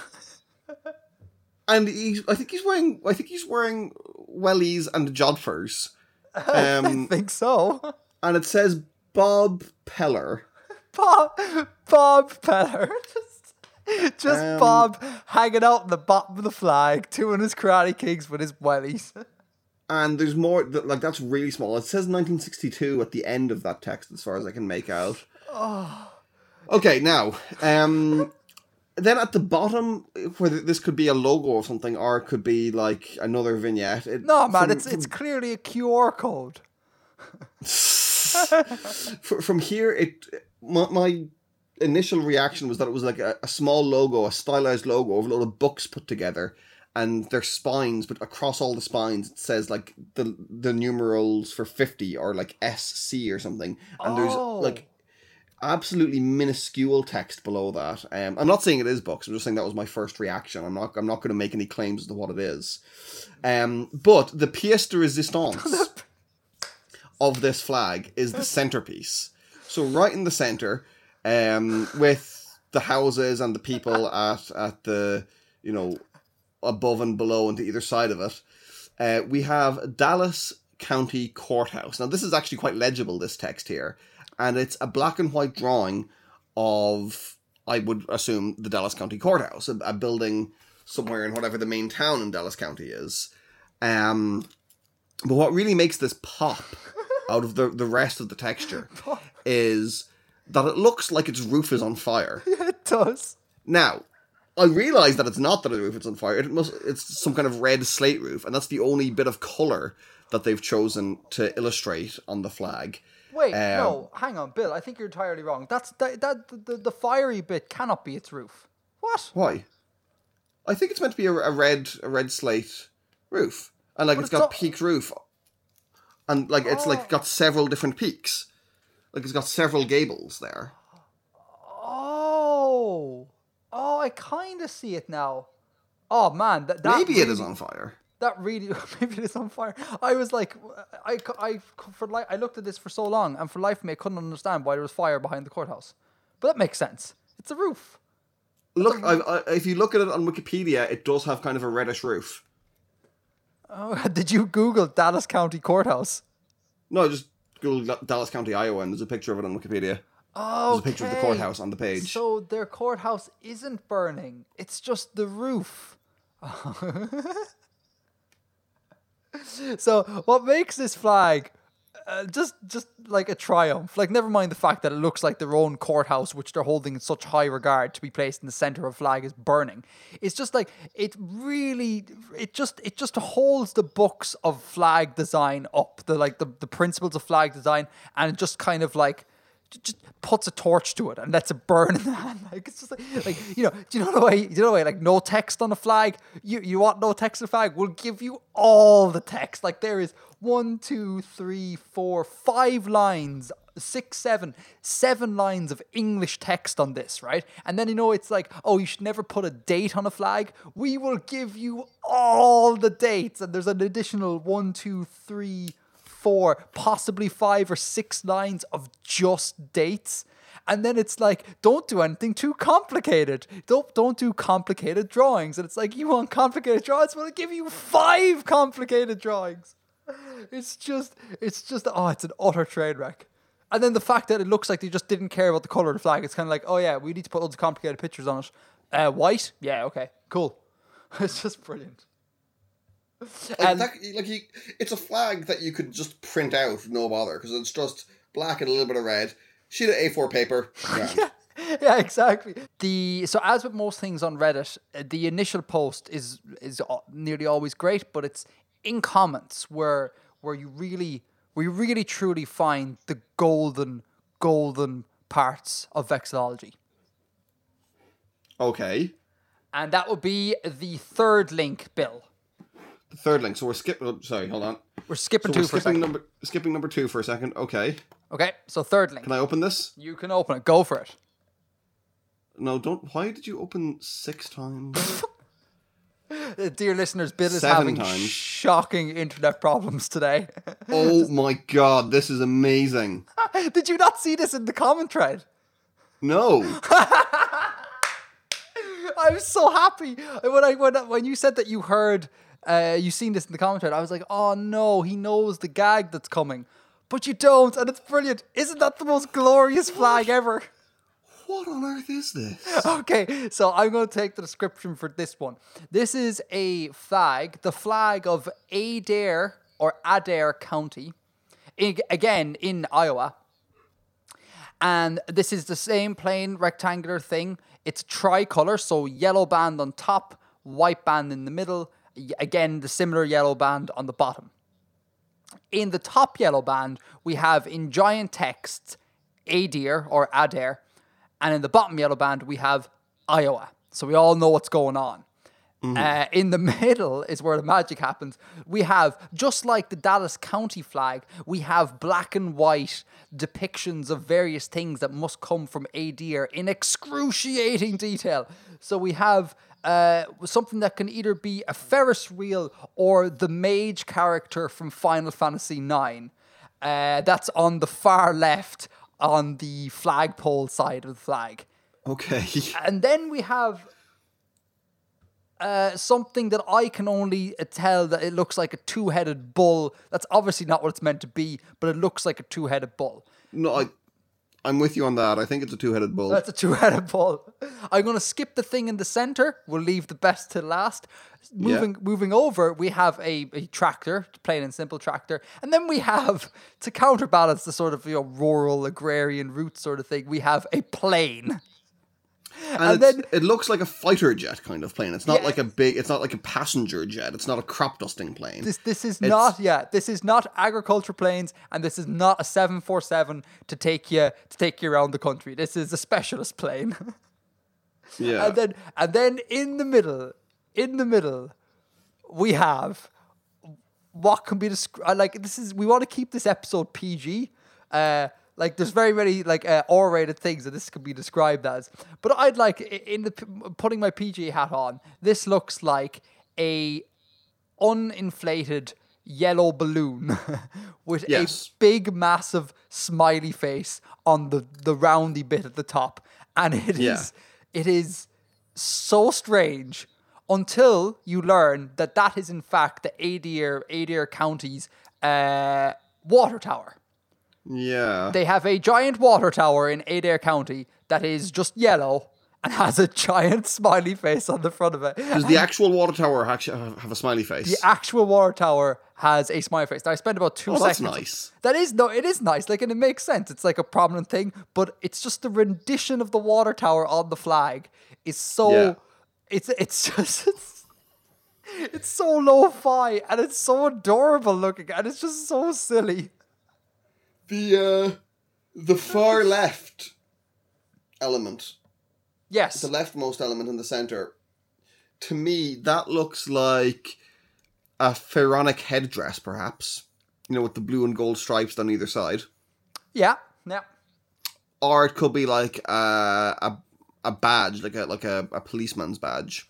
And I think he's wearing wellies and jodhpurs. I think so. And it says Bob Peller. Bob Peller. Just Bob hanging out in the bottom of the flag, doing his karate kicks with his wellies. And there's more, that's really small. It says 1962 at the end of that text, as far as I can make out. Oh. Okay, now, then at the bottom, whether this could be a logo or something, or it could be, another vignette. It's clearly a QR code. From here, my initial reaction was that it was a small logo, a stylized logo of a lot of books put together, and their spines, but across all the spines it says the numerals for 50 or SC or something, and there's absolutely minuscule text below that. I'm not saying it is books, I'm just saying that was my first reaction. I'm not going to make any claims as to what it is. But the pièce de résistance of this flag is the centerpiece. So right in the center, with the houses and the people at the, above and below and to either side of it, we have Dallas County Courthouse. Now, this is actually quite legible, this text here. And it's a black and white drawing of, I would assume, the Dallas County Courthouse, a building somewhere in whatever the main town in Dallas County is. But what really makes this pop out of the rest of the texture is... that it looks like its roof is on fire. Yeah, it does. Now, I realise that it's not that the roof is on fire. It's some kind of red slate roof, and that's the only bit of colour that they've chosen to illustrate on the flag. Wait, no, hang on, Bill. I think you're entirely wrong. The fiery bit cannot be its roof. What? Why? I think it's meant to be a red slate roof, and but it's got peaked roof, and it's got several different peaks. It's got several gables there. Oh, I kind of see it now. Oh man, that maybe really, it is on fire. That really, maybe it is on fire. I was I looked at this for so long, and for life of me, I couldn't understand why there was fire behind the courthouse. But that makes sense. It's a roof. Look, if you look at it on Wikipedia, it does have kind of a reddish roof. Oh, did you Google Dallas County Courthouse? No, I just Googled Dallas County, Iowa, and there's a picture of it on Wikipedia. Oh, okay. There's a picture of the courthouse on the page. So their courthouse isn't burning. It's just the roof. So what makes this flag just like a triumph? Like, never mind the fact that it looks like their own courthouse, which they're holding in such high regard, to be placed in the center of a flag is burning. It's just like, it really, it just holds the books of flag design up, the principles of flag design, and it just kind of like just puts a torch to it and lets it burn in the hand. Like, it's just like, you know, do you know the way, like, no text on a flag? You want no text on a flag? We'll give you all the text. Like, there is 1, 2, 3, 4, 5 lines, 6, 7 lines of English text on this, right? And then, you know, it's like, oh, you should never put a date on a flag. We will give you all the dates. And there's an additional 1, 2, 3, 4, possibly 5 or 6 lines of just dates. And then it's like, don't do anything too complicated. Don't do complicated drawings. And it's like, you want complicated drawings? We'll give you 5 complicated drawings. It's just, oh, it's an utter train wreck. And then the fact that it looks like they just didn't care about the color of the flag. It's kind of like, oh yeah, we need to put all the complicated pictures on it. White? Yeah, okay, cool. It's just brilliant. It's a flag that you could just print out, no bother, because it's just black and a little bit of red. Sheet of A4 paper. Yeah, exactly. So as with most things on Reddit, the initial post is nearly always great, but it's in comments where you really truly find the golden parts of vexillology. Okay. And that would be the third link, Bill. The third link. So we're skipping... Sorry, hold on. We're skipping two for a second. Skipping number 2 for a second. Okay, so third link. Can I open this? You can open it. Go for it. No, don't... Why did you open 6 times? Dear listeners, Bill is 7 having times. Shocking internet problems today. Oh my God, this is amazing. Did you not see this in the comment thread? No. I was so happy when you said that you heard... you seen this in the commentary. I was like, oh no, he knows the gag that's coming. But you don't, and it's brilliant. Isn't that the most glorious flag ever? What on earth is this? Okay, so I'm going to take the description for this one. This is a flag, the flag of Adair County, again in Iowa. And this is the same plain rectangular thing. It's tricolour, so yellow band on top, white band in the middle, again, the similar yellow band on the bottom. In the top yellow band, we have in giant text, Adair. And in the bottom yellow band, we have Iowa. So we all know what's going on. Mm-hmm. In the middle is where the magic happens. We have, just like the Dallas County flag, we have black and white depictions of various things that must come from Adair in excruciating detail. So we have... something that can either be a Ferris wheel or the mage character from Final Fantasy IX. That's on the far left on the flagpole side of the flag. Okay. And then we have something that I can only tell that it looks like a two-headed bull. That's obviously not what it's meant to be, but it looks like a two-headed bull. No, I'm with you on that. I think it's a two-headed bull. That's a two-headed bull. I'm going to skip the thing in the center. We'll leave the best to last. Moving over, we have a tractor, plain and simple tractor. And then we have, to counterbalance the sort of, you know, rural, agrarian route sort of thing, we have a plane. And then it looks like a fighter jet kind of plane. It's not like a big, it's not like a passenger jet. It's not a crop dusting plane. This is not agriculture planes, and this is not a 747 to take you around the country. This is a specialist plane. Yeah. And then in the middle, we have what can be described like this is. We want to keep this episode PG. Like, there's very many, like, R-rated things that this could be described as. But I'd like, putting my PG hat on, this looks like a uninflated yellow balloon with a big, massive smiley face on the roundy bit at the top. And it is so strange. until you learn that that is in fact the Adair County's water tower. Yeah. They have a giant water tower in Adair County that is just yellow and has a giant smiley face on the front of it. Does the actual water tower actually have a smiley face? The actual water tower has a smiley face. Now, I spent about two seconds. That's nice. That is, no, it is nice. Like, and it makes sense. It's like a prominent thing, but it's just the rendition of the water tower on the flag is so... Yeah. It's so lo-fi and it's so adorable looking and it's just so silly. The far left element. Yes. The leftmost element in the center. To me, that looks like a pharaonic headdress, perhaps. You know, with the blue and gold stripes down either side. Yeah, yeah. Or it could be like a badge, like a policeman's badge.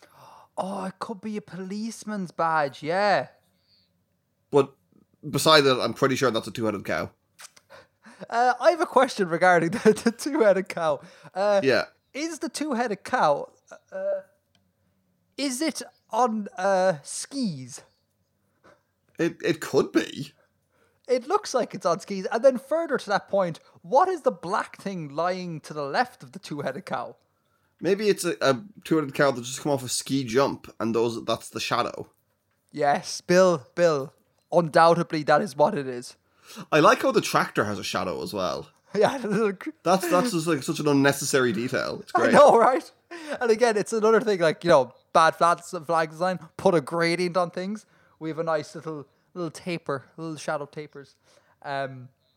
Oh, it could be a policeman's badge, yeah. But beside that, I'm pretty sure that's a two-headed cow. I have a question regarding the two-headed cow. Yeah. Is the two-headed cow, is it on skis? It could be. It looks like it's on skis. And then further to that point, what is the black thing lying to the left of the two-headed cow? Maybe it's a two-headed cow that's just come off a ski jump, and that's the shadow. Yes, Bill. Undoubtedly, that is what it is. I like how the tractor has a shadow as well. Yeah, that's just like such an unnecessary detail. It's great. I know, right? And again, it's another thing like, you know, bad flag design. Put a gradient on things. We have a nice little taper, little shadow tapers.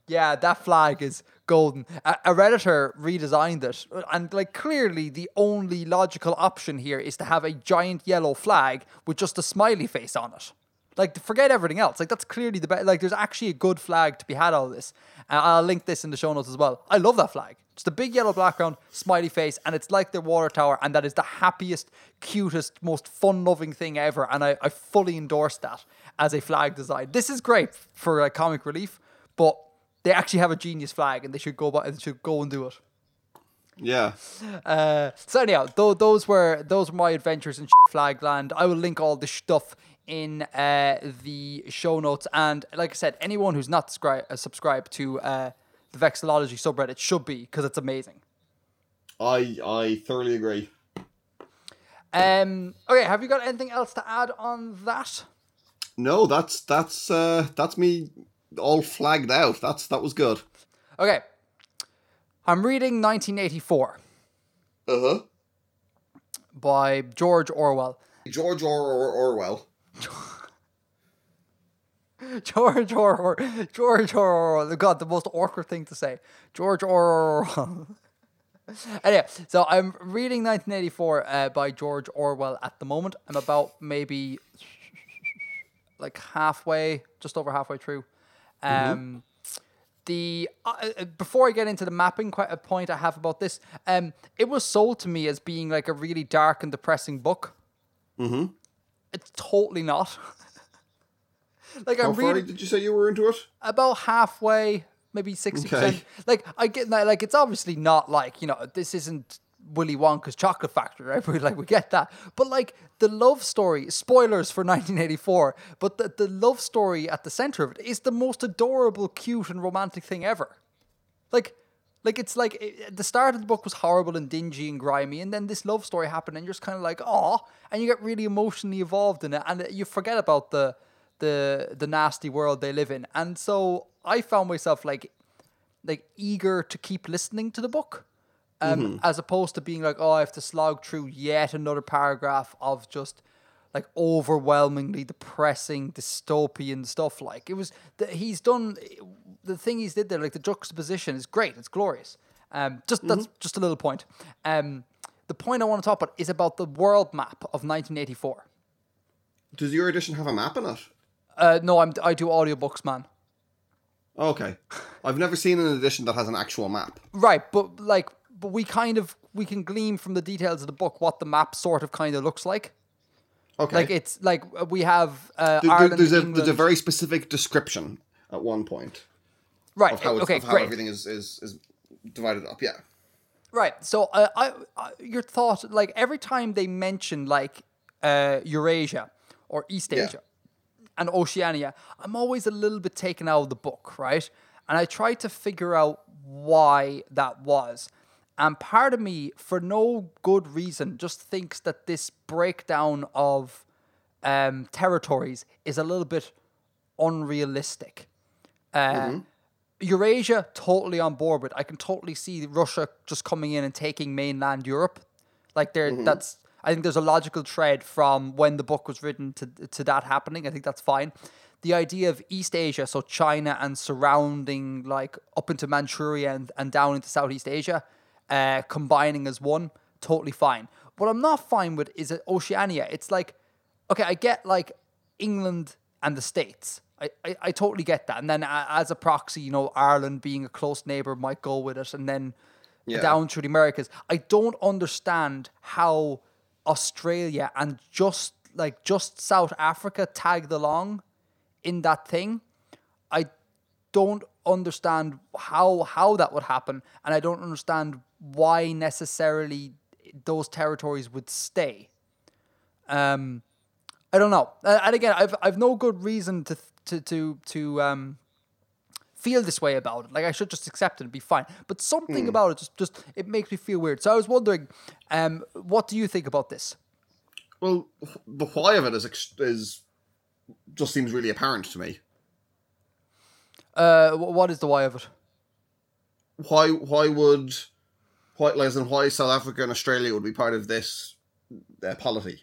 Yeah, that flag is golden. A Redditor redesigned it, and like clearly the only logical option here is to have a giant yellow flag with just a smiley face on it. Like, forget everything else. Like, that's clearly the best. Like, there's actually a good flag to be had out of this. I'll link this in the show notes as well. I love that flag. Just a big yellow background, smiley face, and it's like their water tower, and that is the happiest, cutest, most fun-loving thing ever, and I fully endorse that as a flag design. This is great for comic relief, but they actually have a genius flag, and they should go and do it. Yeah. So anyhow, those were my adventures in Flagland. I will link all this stuff in the show notes, and like I said, anyone who's not subscribed to the Vexillology subreddit should be, because it's amazing. I thoroughly agree. Okay, have you got anything else to add on that? No, that's me all flagged out. That was good. Okay, I'm reading 1984. By George Orwell. George Orwell. George Orwell. God, the most awkward thing to say. George Orwell. Anyway, so I'm reading 1984 by George Orwell at the moment. I'm about maybe like halfway, just over halfway through. Before I get into the mapping point I have about this, it was sold to me as being like a really dark and depressing book. Mm-hmm. It's totally not. Like, how far did you say you were into it? About halfway, maybe 60%. Okay. Like, I get that. Like, it's obviously not like, you know, this isn't Willy Wonka's Chocolate Factory, right? We get that. But like the love story, spoilers for 1984, but the love story at the center of it is the most adorable, cute and romantic thing ever. Like it's like the start of the book was horrible and dingy and grimy, and then this love story happened and you're just kind of like, aw, and you get really emotionally involved in it, and you forget about the nasty world they live in. And so I found myself like eager to keep listening to the book. As opposed to being like, oh, I have to slog through yet another paragraph of just like overwhelmingly depressing dystopian stuff. Like, it was the thing he's did there, like the juxtaposition is great. It's glorious. That's just a little point. The point I want to talk about is about the world map of 1984. Does your edition have a map in it? No, I do audiobooks, man. Okay. I've never seen an edition that has an actual map. Right, but like, we can glean from the details of the book what the map sort of kind of looks like. Okay. Like, it's like we have Ireland, England. There's a very specific description at one point. Right. Of how, everything is divided up. Yeah. Right. So your thought, like every time they mention like Eurasia or East Asia and Oceania, I'm always a little bit taken out of the book, right? And I tried to figure out why that was. And part of me, for no good reason, just thinks that this breakdown of territories is a little bit unrealistic. Eurasia, totally on board with. I can totally see Russia just coming in and taking mainland Europe. Like, there, that's. I think there's a logical thread from when the book was written to that happening. I think that's fine. The idea of East Asia, so China and surrounding, like, up into Manchuria and down into Southeast Asia, combining as one, totally fine. What I'm not fine with is Oceania. It's like, okay, I get, like, England and the States. I totally get that. And then as a proxy, you know, Ireland being a close neighbor might go with it. And then down through the Americas. I don't understand how Australia and just South Africa tagged along in that thing. I don't understand how that would happen. And I don't understand why necessarily those territories would stay. I don't know. And again, I've no good reason to feel this way about it. Like, I should just accept it and be fine. But something about it just it makes me feel weird. So I was wondering, what do you think about this? Well, the why of it is just seems really apparent to me. What is the why of it? Why South Africa and Australia would be part of this polity?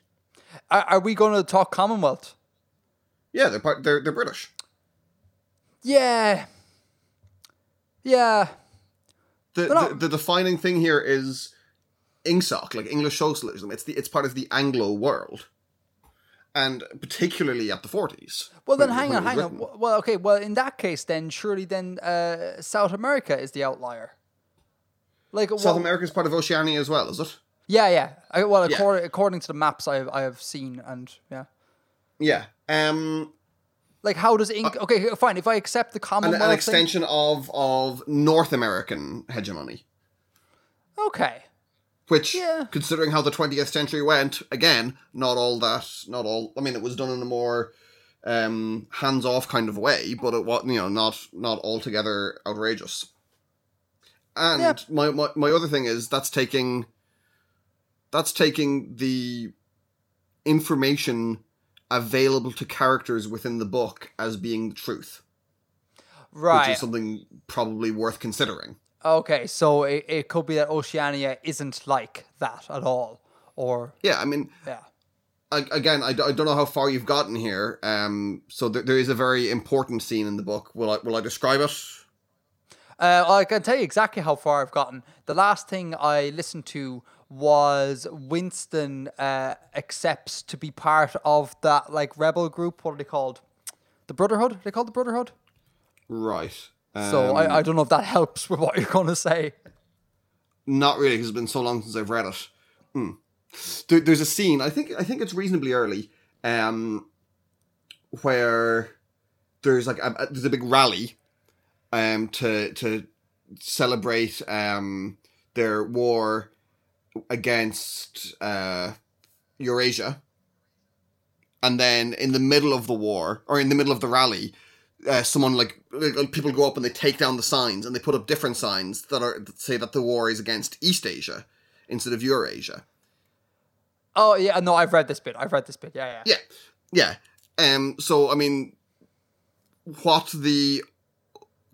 Are we going to talk Commonwealth? Yeah, they're British. Yeah. The defining thing here is INGSOC, like English socialism. It's part of the Anglo world, and particularly at the 40s. Well, then hang on. Well, okay. Well, in that case, then surely South America is the outlier. Like South America is part of Oceania as well, is it? Yeah. According to the maps I have seen, and yeah. Like, how does okay, fine. If I accept the Commonwealth, an extension of North American hegemony. Okay. Which, considering how the 20th century went, again, not all. I mean, it was done in a more hands-off kind of way, but it was, not altogether outrageous. And my other thing is that's taking the information available to characters within the book as being the truth. Right. Which is something probably worth considering. Okay, so it could be that Oceania isn't like that at all. Or... Yeah, I mean... Yeah. I don't know how far you've gotten here. So there is a very important scene in the book. Will I describe it? I can tell you exactly how far I've gotten. The last thing I listened to was Winston accepts to be part of that, like, rebel group. What are they called? The Brotherhood? Are they called the Brotherhood? Right. So I don't know if that helps with what you're going to say. Not really, because it's been so long since I've read it. There's a scene, I think it's reasonably early, where there's like a big rally to celebrate their war against Eurasia, and then in the middle of the war, or in the middle of the rally, someone like people go up and they take down the signs, and they put up different signs that say that the war is against East Asia instead of Eurasia. Oh yeah, no, I've read this bit. Yeah. So I mean, what the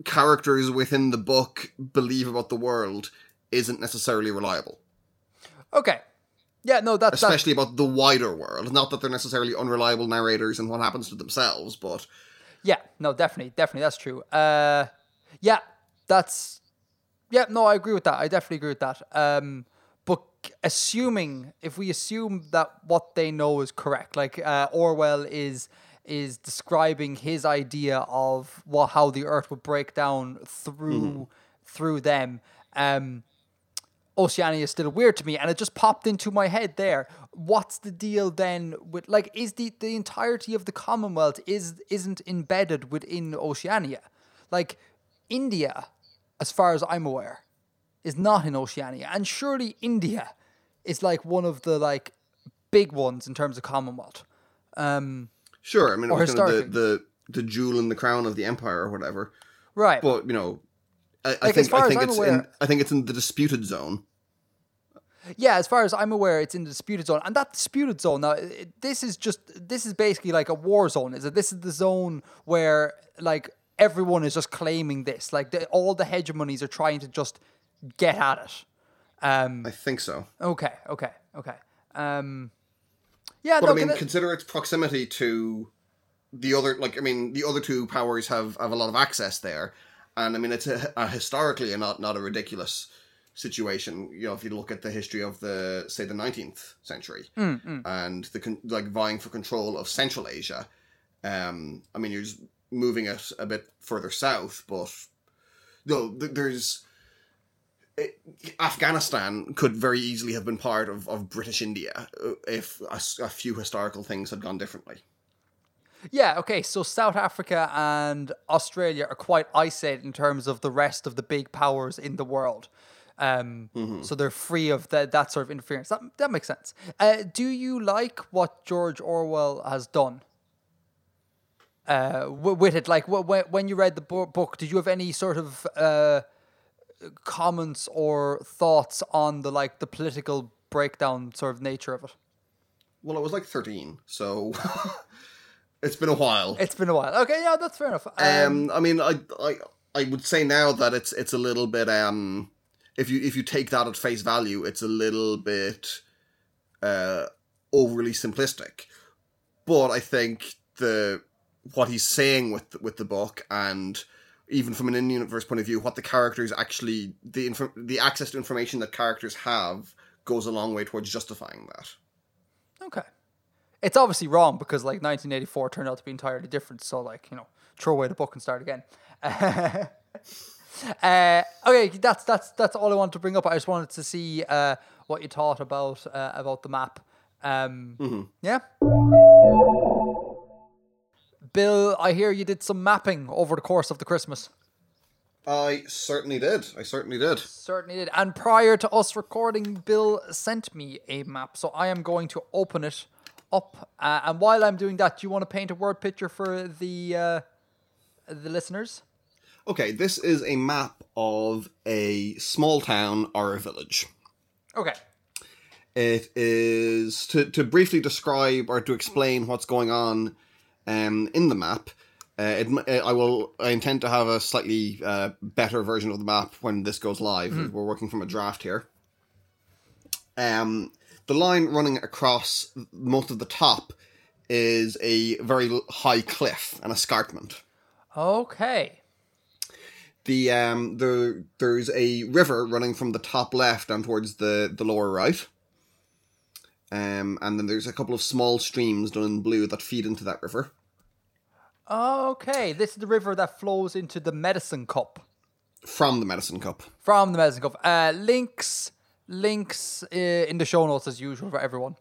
characters within the book believe about the world isn't necessarily reliable. Okay. Yeah, no, that's... Especially about the wider world. Not that they're necessarily unreliable narrators and what happens to themselves, but... Yeah, no, definitely, that's true. Yeah, no, I agree with that. I definitely agree with that. But if we assume that what they know is correct, like Orwell is describing his idea of how the Earth would break down through them... Oceania is still weird to me, and it just popped into my head there. What's the deal then with, like, is the entirety of the Commonwealth isn't embedded within Oceania? Like, India, as far as I'm aware, is not in Oceania, and surely India is like one of the like big ones in terms of Commonwealth. Sure, I mean, it was kind of the jewel in the crown of the empire or whatever. Right. But, you know, I think it's in the disputed zone. Yeah, as far as I'm aware, it's in the disputed zone. And that disputed zone, now, this is basically like a war zone. This is the zone where, like, everyone is just claiming this. Like, all the hegemonies are trying to just get at it. I think so. Okay. Yeah, but, consider its proximity to the other... Like, I mean, the other two powers have a lot of access there. And, I mean, it's a historically not a ridiculous... situation, you know, if you look at the history of the 19th century and the vying for control of Central Asia, I mean, you're just moving it a bit further south, but no, Afghanistan could very easily have been part of British India if a few historical things had gone differently. Yeah, okay, so South Africa and Australia are quite isolated in terms of the rest of the big powers in the world. So they're free of that sort of interference. That makes sense. Do you like what George Orwell has done with it? Like, when you read the book, did you have any sort of comments or thoughts on the political breakdown sort of nature of it? Well, I was 13, so it's been a while. Okay, yeah, that's fair enough. I mean, I would say now that it's a little bit If you take that at face value, it's a little bit overly simplistic. But I think what he's saying with the book, and even from an in-universe point of view, what the characters actually the access to information that characters have goes a long way towards justifying that. Okay, it's obviously wrong because 1984 turned out to be entirely different. So throw away the book and start again. Okay, that's all I wanted to bring up. I just wanted to see what you thought about the map. Yeah. Bill, I hear you did some mapping over the course of the Christmas. I certainly did. And prior to us recording, Bill sent me a map, so I am going to open it up. And while I'm doing that, do you want to paint a word picture for the listeners? Okay, this is a map of a small town or a village. Okay. It is, to briefly describe or to explain what's going on in the map, I intend to have a slightly better version of the map when this goes live. Mm-hmm. We're working from a draft here. The line running across most of the top is a very high cliff, an escarpment. Okay. There's a river running from the top left down towards the lower right. And then there's a couple of small streams done in blue that feed into that river. Okay, this is the river that flows into the Medicine Cup. From the Medicine Cup. Links in the show notes as usual for everyone.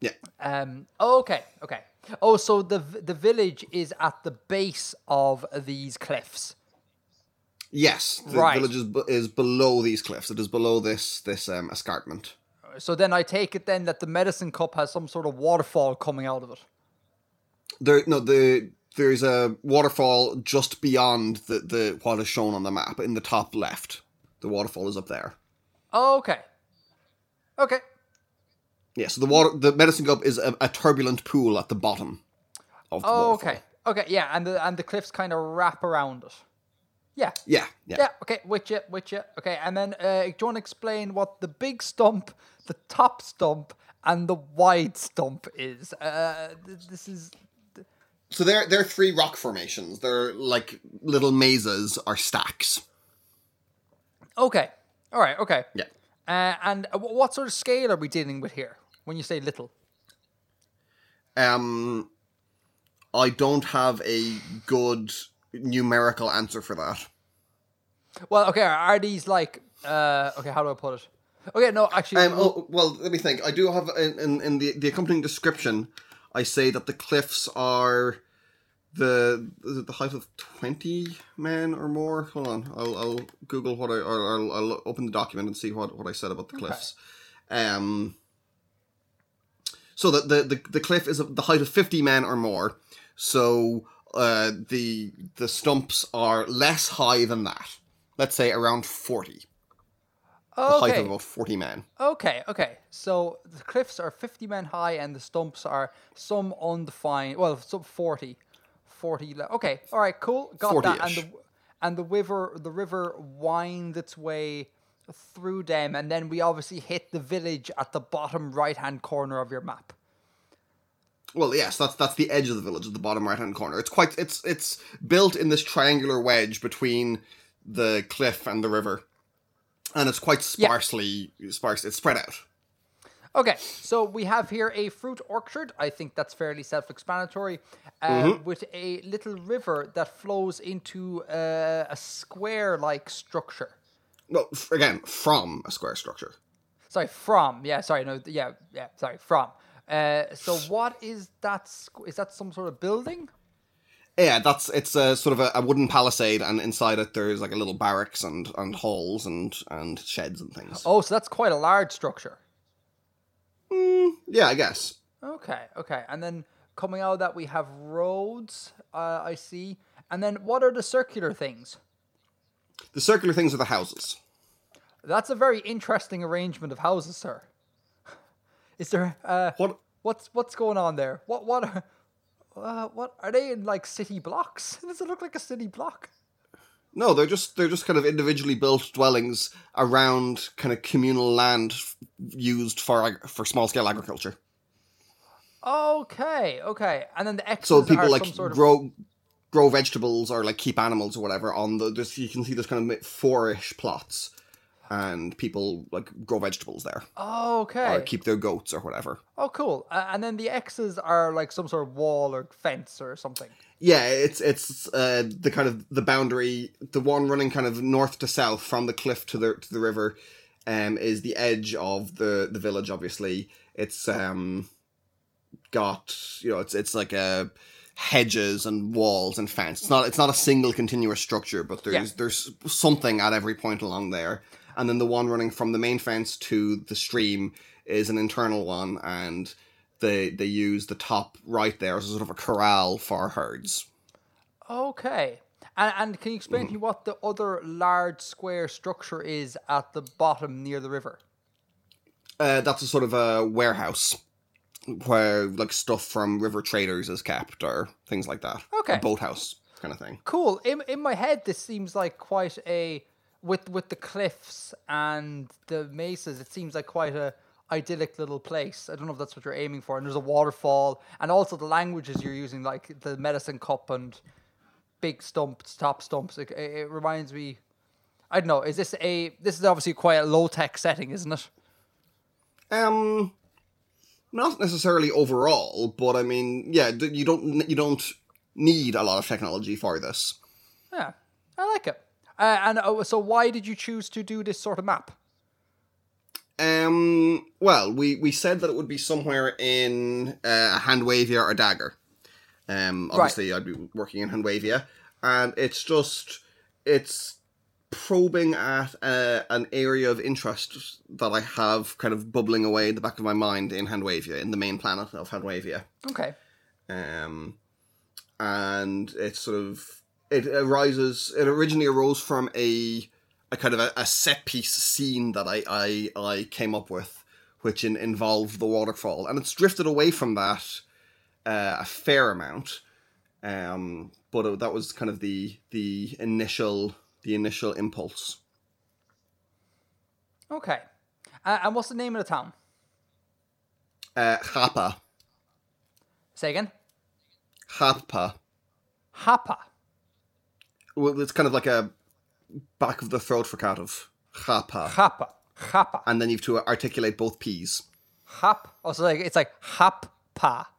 Yeah. Okay. Oh, so the village is at the base of these cliffs. Yes, the village is below these cliffs. It is below this escarpment. So then I take it that the Medicine Cup has some sort of waterfall coming out of it. There's a waterfall just beyond the what is shown on the map in the top left. The waterfall is up there. Okay. Yeah, so the Medicine Cup is a turbulent pool at the bottom of the waterfall. Okay, yeah, and the cliffs kind of wrap around it. Yeah. Okay, with you. Okay, and then do you want to explain what the big stump, the top stump, and the wide stump is? This is. So they're three rock formations. They're like little mesas or stacks. Okay. All right. Okay. Yeah. And what sort of scale are we dealing with here when you say little? I don't have a good numerical answer for that. Well, okay, are these okay, how do I put it? Okay, no, actually... let me think. I do have, in the accompanying description, I say that the cliffs are the height of 20 men or more. Hold on, I'll Google what I'll open the document and see what I said about the cliffs. Okay. So that the cliff is the height of 50 men or more. So the stumps are less high than that. Let's say around 40. Okay. The height of about 40 men. Okay. So the cliffs are 50 men high and the stumps are some undefined... Well, some 40. 40... Okay, all right, cool. Got 40-ish. That. And the river winds its way through them, and then we obviously hit the village at the bottom right-hand corner of your map. Well, yes, that's the edge of the village at the bottom right-hand corner. It's built in this triangular wedge between the cliff and the river, and it's quite sparsely. It's spread out. Okay, so we have here a fruit orchard. I think that's fairly self-explanatory. With a little river that flows into a square-like structure. No, again, from a square structure. Sorry, from. So what is that? Is that some sort of building? Yeah, it's sort of a wooden palisade, and inside it there's like a little barracks and halls and sheds and things. Oh, so that's quite a large structure. Yeah, I guess. Okay. And then coming out of that we have roads, I see. And then what are the circular things? The circular things are the houses. That's a very interesting arrangement of houses, sir. Is there what's going on there? What are they in, like, city blocks? Does it look like a city block? No, they're just kind of individually built dwellings around kind of communal land used for small scale agriculture. Okay. And then the X's so people are like some sort of... grow vegetables or like keep animals or whatever on this, you can see this kind of four-ish plots and people like grow vegetables there. Oh, okay. Or keep their goats or whatever. Oh, cool. And then the X's are like some sort of wall or fence or something. Yeah, it's the kind of the boundary, the one running kind of north to south from the cliff to the river is the edge of the village, obviously. It's got, you know, it's like a hedges and walls and fence. It's not a single continuous structure, but there's something at every point along there. And then the one running from the main fence to the stream is an internal one, and they use the top right there as a sort of a corral for herds. Okay. And can you explain to me what the other large square structure is at the bottom near the river? That's a sort of a warehouse, where like stuff from river traders is kept or things like that. Okay. A boathouse kind of thing. Cool. In my head, this seems like quite a... With the cliffs and the mesas, it seems like quite a idyllic little place. I don't know if that's what you're aiming for. And there's a waterfall. And also the languages you're using, like the Medicine Cup and big stumps, top stumps. It reminds me... I don't know. This is obviously quite a low-tech setting, isn't it? Not necessarily overall, but I mean, yeah, you don't need a lot of technology for this. Yeah, I like it. So why did you choose to do this sort of map? Well, we said that it would be somewhere in Handwavia or Dagger. Obviously, right. I'd be working in Handwavia, and it's probing at an area of interest that I have kind of bubbling away in the back of my mind in Handwavia, in the main planet of Handwavia. Okay. And it's sort of... It originally arose from a kind of a set piece scene that I came up with, which involved the waterfall. And it's drifted away from that a fair amount. But that was kind of the initial impulse. Okay. And what's the name of the town? Xappa. Say again? Xappa. Well, it's kind of like a back of the throat fricative. Xappa. And then you have to articulate both P's. Hop. Oh, so it's like hop-pa.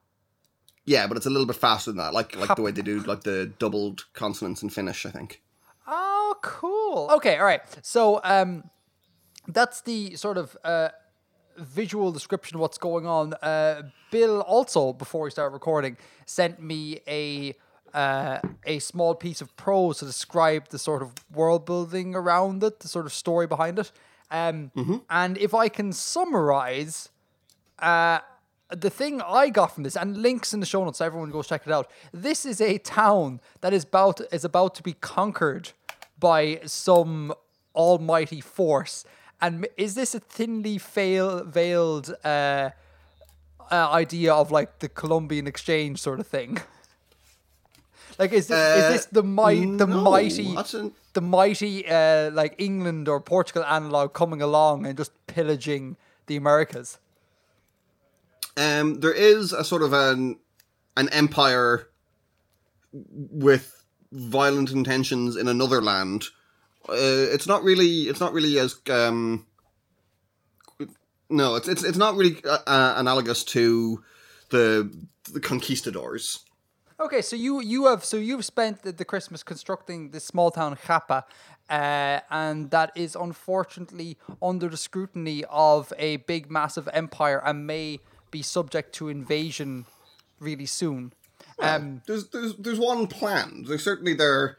Yeah, but it's a little bit faster than that. Like the way they do like the doubled consonants in Finnish, I think. Oh, cool. Okay, all right. So that's the sort of visual description of what's going on. Bill also, before we start recording, sent me a small piece of prose to describe the sort of world building around it, the sort of story behind it. And if I can summarize, the thing I got from this, and links in the show notes, so everyone goes check it out. This is a town that is about to be conquered by some almighty force. And is this a thinly veiled idea of like the Columbian Exchange sort of thing? Like, is this the mighty like England or Portugal analog coming along and just pillaging the Americas? There is a sort of an empire with violent intentions in another land. It's not really analogous to the conquistadors. Okay, so you've spent the Christmas constructing this small town Xappa, and that is unfortunately under the scrutiny of a big massive empire and may be subject to invasion really soon. There's one plan. There's certainly the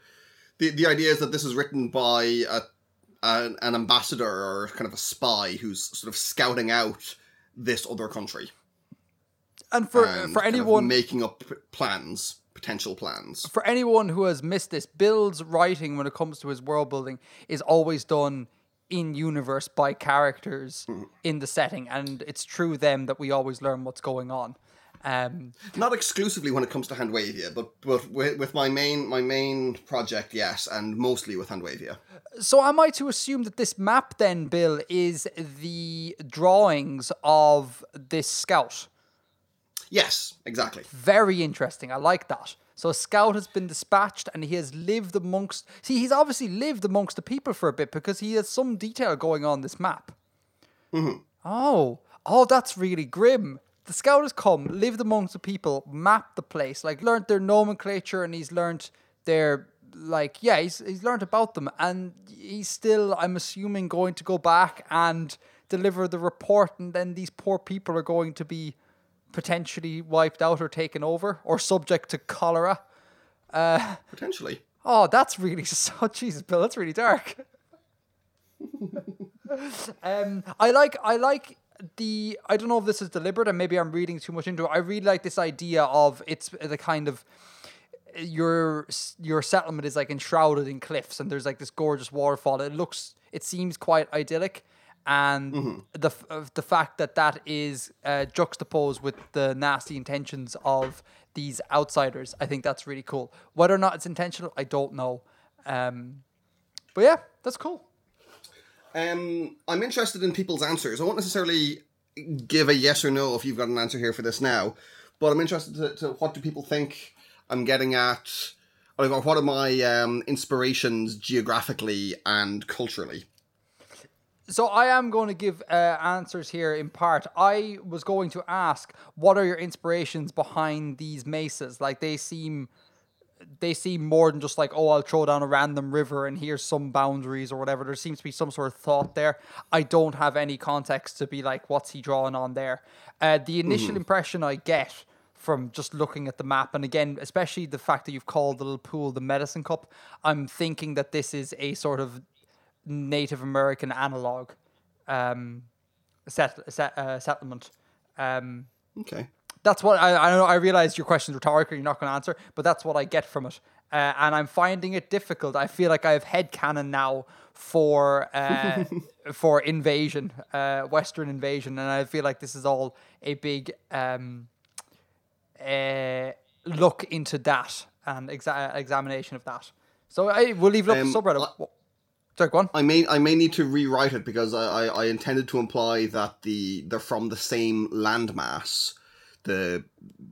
idea is that this is written by an ambassador or kind of a spy who's sort of scouting out this other country. And for anyone kind of making up plans, potential plans. For anyone who has missed this, Bill's writing when it comes to his world building is always done in universe by characters in the setting, and it's through them that we always learn what's going on. Not exclusively when it comes to Handwavia, but with my main project, yes, and mostly with Handwavia. So am I to assume that this map then, Bill, is the drawings of this scout? Yes, exactly. Very interesting. I like that. So a scout has been dispatched and he has lived amongst... See, he's obviously lived amongst the people for a bit because he has some detail going on this map. Mm-hmm. Oh, that's really grim. The scout has come, lived amongst the people, mapped the place, like learned their nomenclature and he's learned their... Like, yeah, he's learned about them and he's still, I'm assuming, going to go back and deliver the report, and then these poor people are going to be potentially wiped out or taken over or subject to cholera. Potentially. Oh, that's really... Oh, Jesus, Bill, that's really dark. I like the... I don't know if this is deliberate and maybe I'm reading too much into it. I really like this idea of it's the kind of... Your settlement is like enshrouded in cliffs and there's like this gorgeous waterfall. It seems quite idyllic. And the fact that is juxtaposed with the nasty intentions of these outsiders, I think that's really cool. Whether or not it's intentional, I don't know. But yeah, that's cool. I'm interested in people's answers. I won't necessarily give a yes or no if you've got an answer here for this now, but I'm interested to what do people think I'm getting at, or what are my inspirations geographically and culturally? So I am going to give answers here in part. I was going to ask, what are your inspirations behind these mesas? Like, they seem more than just like, oh, I'll throw down a random river and here's some boundaries or whatever. There seems to be some sort of thought there. I don't have any context to be like, what's he drawing on there? The initial impression I get from just looking at the map, and again, especially the fact that you've called the little pool the Medicine Cup, I'm thinking that this is a sort of Native American analog settlement. Okay, that's what I know. I realize your question's rhetorical; you're not going to answer, but that's what I get from it, and I'm finding it difficult. I feel like I have headcanon now for invasion, Western invasion, and I feel like this is all a big look into that and examination of that. So we'll leave it up to subreddit. I may need to rewrite it because I intended to imply that they're from the same landmass,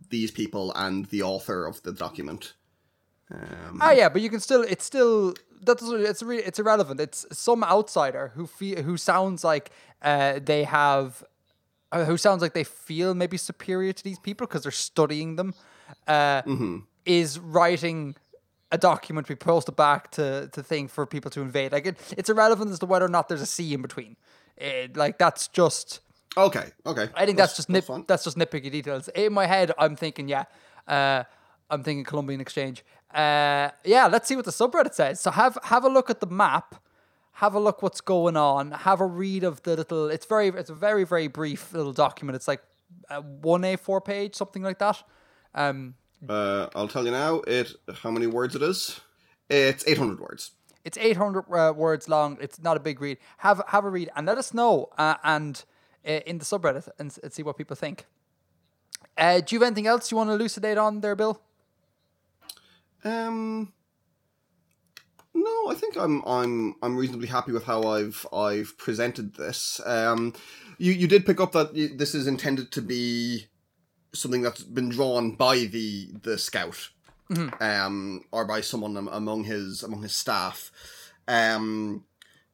these people and the author of the document. But you can still. It's still that doesn't. It's irrelevant. It's some outsider who sounds like they have, who sounds like they feel maybe superior to these people because they're studying them. Is writing a document we posted back to thing for people to invade. Like it's irrelevant as to whether or not there's a sea in between. Like that's just okay. I think that's just nitpicky details. In my head, I'm thinking I'm thinking Columbian Exchange. Let's see what the subreddit says. So have a look at the map. Have a look what's going on. Have a read of the little. It's a very very brief little document. It's like one A4 page, something like that. I'll tell you now how many words it is. It's 800 words. It's 800 words long. It's not a big read. Have a read and let us know in the subreddit and see what people think. Do you have anything else you want to elucidate on there, Bill? No, I think I'm reasonably happy with how I've presented this. You did pick up that this is intended to be something that's been drawn by the scout, mm-hmm. Or by someone among his staff. I'm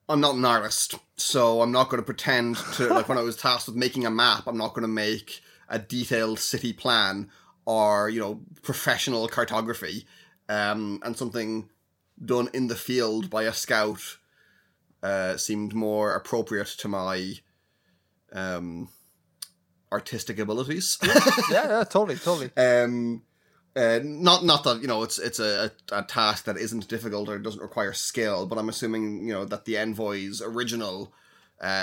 not an artist, so I'm not going to pretend to like when I was tasked with making a map. I'm not going to make a detailed city plan or, you know, professional cartography, and something done in the field by a scout seemed more appropriate to my artistic abilities. yeah, totally. Not that, you know, it's a task that isn't difficult or doesn't require skill, but I'm assuming, you know, that the Envoy's original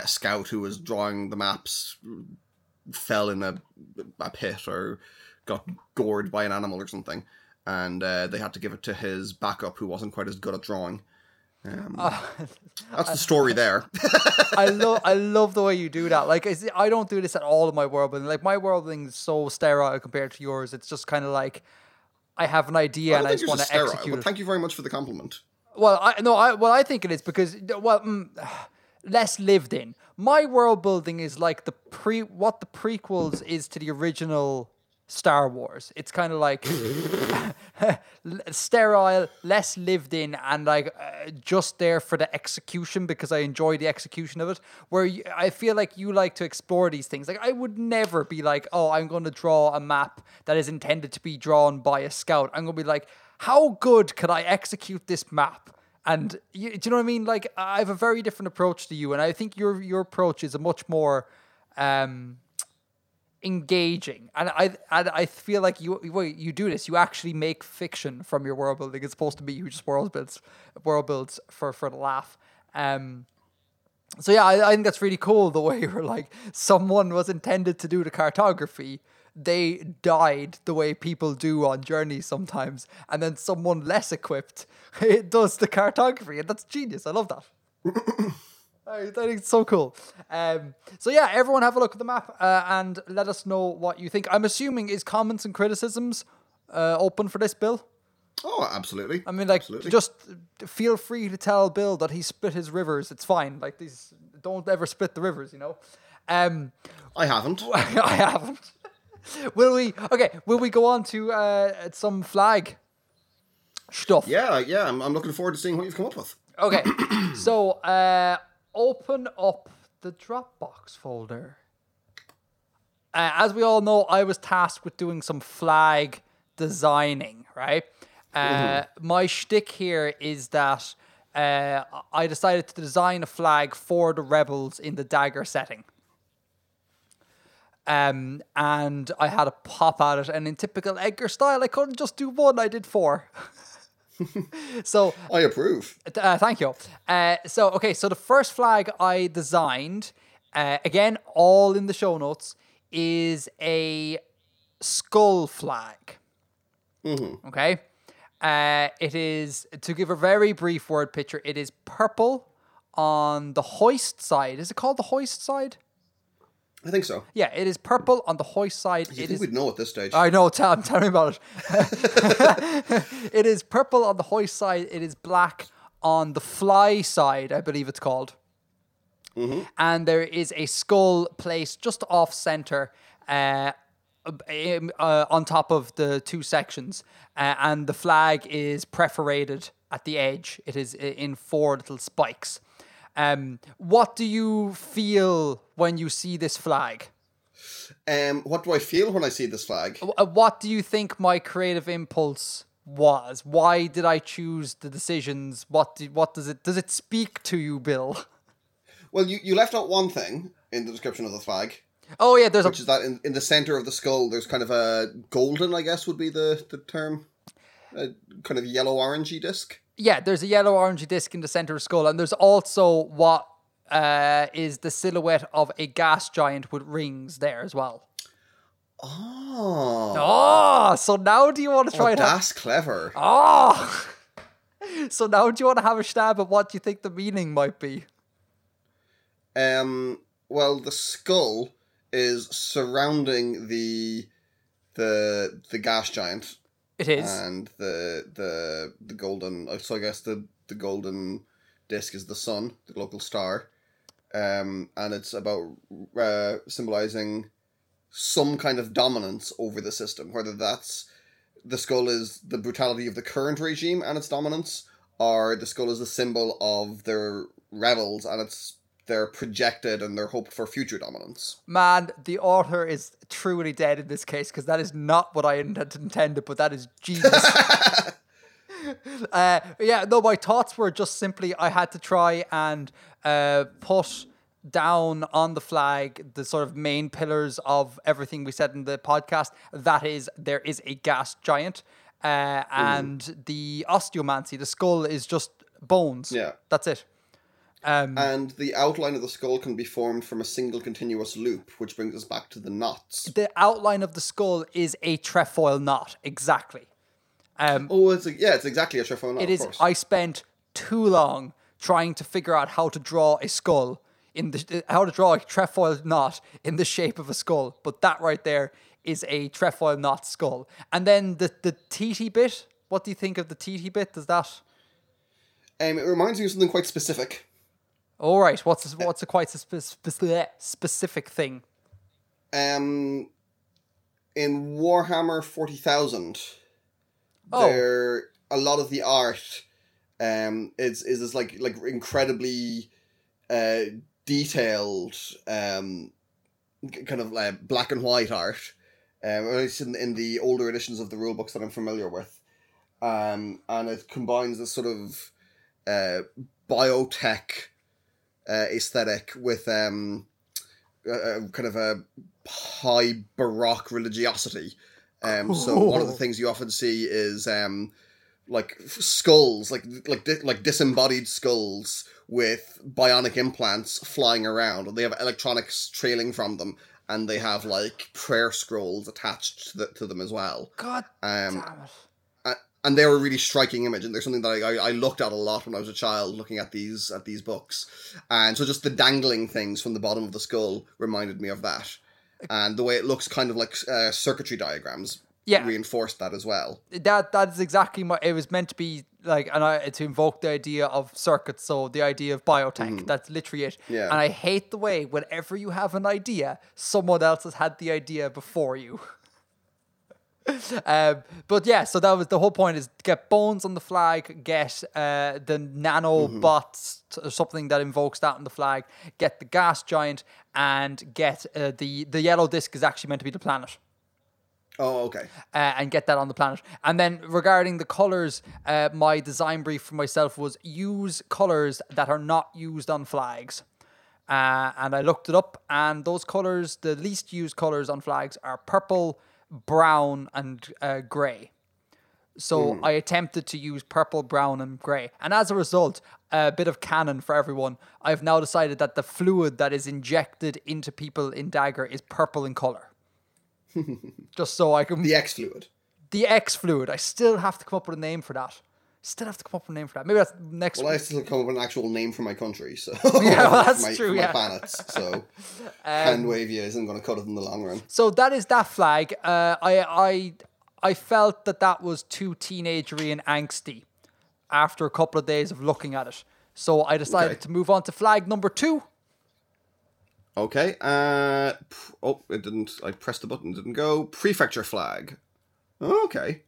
scout who was drawing the maps fell in a pit or got gored by an animal or something, and they had to give it to his backup who wasn't quite as good at drawing. That's the story there. I love the way you do that. Like, I don't do this at all in my worldbuilding. Like, my worldbuilding is so sterile compared to yours. It's just kind of like I have an idea and I just want to execute it. Thank you very much for the compliment. Well, I think it is because less lived in. My world building is like what the prequels is to the original Star Wars. It's kind of like sterile, less lived in, and like just there for the execution because I enjoy the execution of it. I feel like you like to explore these things. Like, I would never be like, oh, I'm going to draw a map that is intended to be drawn by a scout. I'm going to be like, how good could I execute this map? And do you know what I mean? Like, I have a very different approach to you, and I think your approach is a much more engaging. And I feel like you do this. You actually make fiction from your world building. It's supposed to be you just world builds for the laugh. So yeah, I think that's really cool. The way you're like, someone was intended to do the cartography. They died the way people do on journeys sometimes, and then someone less equipped does the cartography, and that's genius. I love that. I think it's so cool. So yeah, everyone have a look at the map and let us know what you think. I'm assuming is comments and criticisms open for this, Bill? Oh, absolutely. I mean, like, absolutely. Just feel free to tell Bill that he split his rivers. It's fine. Like, these don't ever split the rivers, you know. I haven't. Will we go on to some flag stuff? Yeah, I'm looking forward to seeing what you've come up with. Okay, so open up the Dropbox folder. As we all know, I was tasked with doing some flag designing, right? My shtick here is that I decided to design a flag for the rebels in the Dagger setting. And I had a pop at it, and in typical Edgar style, I couldn't just do one, I did four. So I approve. Thank you. So the first flag I designed, again, all in the show notes, is a skull flag. Mm-hmm. Okay? It is, to give a very brief word picture, it is purple on the hoist side. Is it called the hoist side? I think so. Yeah, it is purple on the hoist side. We'd know at this stage. I know, tell me about it. It is purple on the hoist side. It is black on the fly side, I believe it's called. Mm-hmm. And there is a skull placed just off center on top of the two sections. And the flag is perforated at the edge. It is in four little spikes. What do you feel when you see this flag? What do I feel when I see this flag? What do you think my creative impulse was? Why did I choose the decisions? Does it speak to you, Bill? Well, you left out one thing in the description of the flag. Oh yeah, which is that in the center of the skull, there's kind of a golden, I guess would be the term, a kind of yellow orangey disc. Yeah, there's a yellow orangey disc in the center of the skull, and there's also what is the silhouette of a gas giant with rings there as well. Oh. Oh, so now do you want to try it? That's clever. Oh. So now do you want to have a stab at what you think the meaning might be? Well, the skull is surrounding the gas giant. It is. And the golden, so I guess the golden disc is the sun, the local star. And it's about symbolizing some kind of dominance over the system, whether that's the skull is the brutality of the current regime and its dominance, or the skull is a symbol of their rebels and it's their projected and their hope for future dominance. Man, the author is truly dead in this case, because that is not what I intended, but that is genius. My thoughts were just simply I had to try and put down on the flag the sort of main pillars of everything we said in the podcast. That is, there is a gas giant, and the osteomancy, the skull, is just bones. Yeah, that's it. And the outline of the skull can be formed from a single continuous loop, which brings us back to the knots. The outline of the skull is a trefoil knot, exactly. It's exactly a trefoil knot. It is. I spent too long trying to figure out how to draw a skull a trefoil knot in the shape of a skull, but that right there is a trefoil knot skull. And then the teety bit. What do you think of the teety bit? Does that? It reminds me of something quite specific. All right, what's a quite specific thing? In Warhammer 40,000, there a lot of the art, is this like incredibly detailed, kind of like black and white art, at least in the older editions of the rule books that I'm familiar with, and it combines this sort of biotech aesthetic with kind of a high Baroque religiosity. So one of the things you often see is like skulls, like disembodied skulls with bionic implants flying around, and they have electronics trailing from them, and they have like prayer scrolls attached to them as well. God damn it. And they're a really striking image, and they're something that I looked at a lot when I was a child, looking at these books. And so just the dangling things from the bottom of the skull reminded me of that. And the way it looks kind of like circuitry diagrams reinforced that as well. That is exactly what it was meant to be, like, and to invoke the idea of circuits, so the idea of biotech. That's literally it. Yeah. And I hate the way whenever you have an idea, someone else has had the idea before you. So that was the whole point, is get bones on the flag, get the nanobots, something that invokes that on the flag, get the gas giant, and get the yellow disc is actually meant to be the planet. Oh, okay. And get that on the planet. And then regarding the colours, my design brief for myself was use colours that are not used on flags. And I looked it up, and those colours, the least used colours on flags, are purple, brown, and grey. So I attempted to use purple, brown, and grey. And as a result, a bit of canon for everyone, I've now decided that the fluid that is injected into people in Dagger is purple in colour. Just so I can... The X-fluid. The X-fluid. I still have to come up with a name for that. Maybe that's next week. I still come up with an actual name for my country, so... Yeah, well, that's true, my planets, so... Handwavia isn't going to cut it in the long run. So that is that flag. I felt that was too teenagery and angsty after a couple of days of looking at it. So I decided to move on to flag number 2. Okay. It didn't... I pressed the button, it didn't go. Prefecture flag. Okay.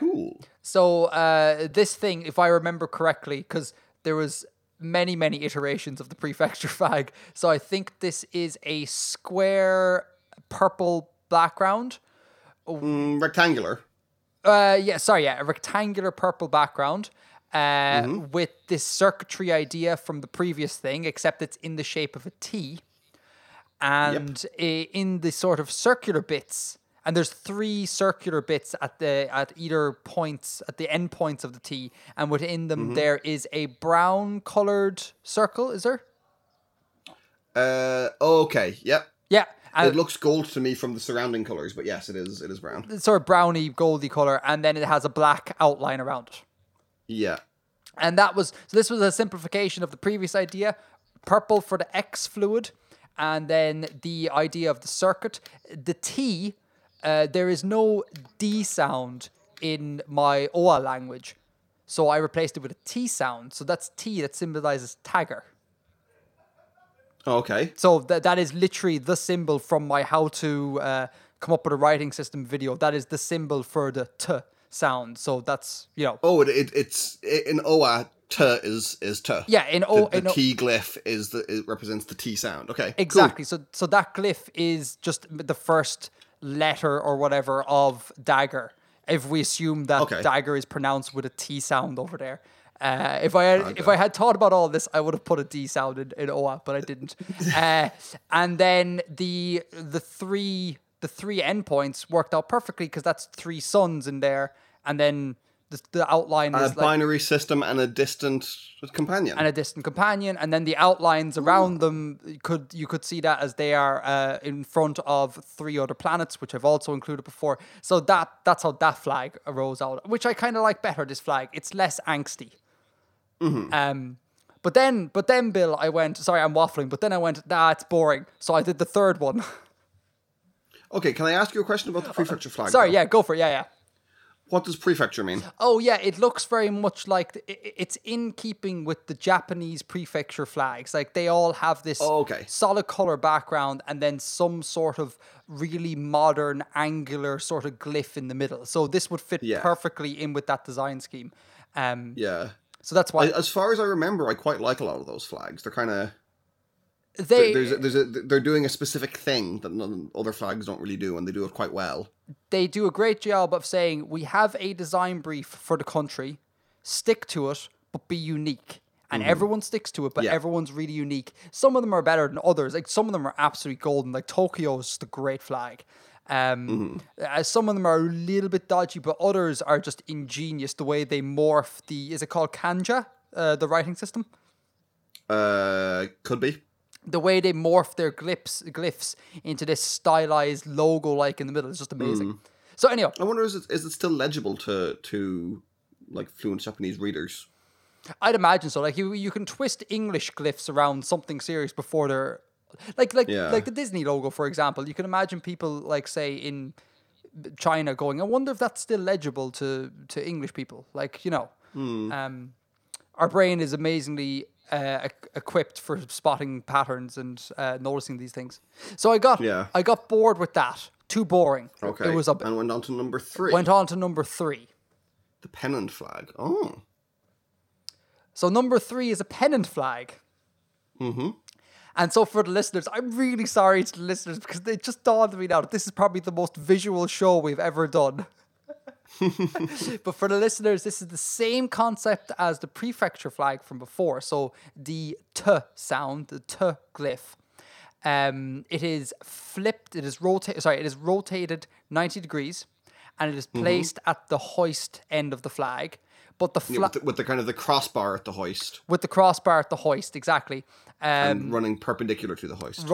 Cool. So this thing, if I remember correctly, because there was many, many iterations of the prefecture flag. So I think this is a square purple background. Rectangular. A rectangular purple background with this circuitry idea from the previous thing, except it's in the shape of a T. And in the sort of circular bits... And there's 3 circular bits at either points, at the end points of the T. And within them, there is a brown-coloured circle, is there? Okay, yep. Yeah, It looks gold to me from the surrounding colors, but yes, it is brown. It's sort of browny, goldy color, and then it has a black outline around it. Yeah. And this was a simplification of the previous idea. Purple for the X fluid, and then the idea of the circuit. The T, there is no D sound in my Oa language, so I replaced it with a T sound. So that's T, that symbolizes Tagger. Okay. So that is literally the symbol from my how to come up with a writing system video. That is the symbol for the T sound. So that's, you know. Oh, it's in Oa, T is T. Yeah, in Oa, the T glyph it represents the T sound. Okay, exactly. Cool. So that glyph is just the first letter or whatever of Dagger. If we assume that Dagger is pronounced with a T sound over there. If I had thought about all this, I would have put a D sound in Oa, but I didn't. And then the three endpoints worked out perfectly because that's three suns in there, and then the outline is a binary system and a distant companion. And then the outlines around them you could see that as they are in front of three other planets, which I've also included before. So that's how that flag arose out, which I kind of like better. This flag, it's less angsty. Mm-hmm. But then Bill, I went, sorry, I'm waffling, but then I went, nah, it's boring. So I did the third one. Okay. Can I ask you a question about the prefecture flag? Sorry. Though? Yeah, go for it. Yeah. What does prefecture mean? Oh yeah. It looks very much like it's in keeping with the Japanese prefecture flags. Like they all have this solid color background and then some sort of really modern angular sort of glyph in the middle. So this would fit perfectly in with that design scheme. Yeah. So that's why, as far as I remember, I quite like a lot of those flags. They're kind of they're doing a specific thing that other flags don't really do, and they do it quite well. They do a great job of saying we have a design brief for the country, stick to it, but be unique. And everyone sticks to it, but everyone's really unique. Some of them are better than others. Like some of them are absolutely golden. Like Tokyo's just a great flag. Some of them are a little bit dodgy, but others are just ingenious. The way they morph is it called Kanja? The writing system? Could be. The way they morph their glyphs into this stylized logo, like in the middle, is just amazing. So anyway, I wonder is it still legible to like fluent Japanese readers? I'd imagine so. Like you can twist English glyphs around something serious before they're like the Disney logo, for example. You can imagine people like say in China going, I wonder if that's still legible to English people. Like, you know, our brain is amazingly equipped for spotting patterns and noticing these things. So I got bored with that. Too boring. Okay. And went on to number three. The pennant flag. Oh. So number three is a pennant flag. Mm-hmm. And so for the listeners, I'm really sorry to the listeners because it just dawned on me now that this is probably the most visual show we've ever done. But for the listeners, this is the same concept as the prefecture flag from before. So the T sound, the T glyph, it is flipped. It is rotated 90 degrees, and it is placed at the hoist end of the flag. But the with the kind of the crossbar at the hoist. With the crossbar at the hoist, exactly. And running perpendicular to the hoist.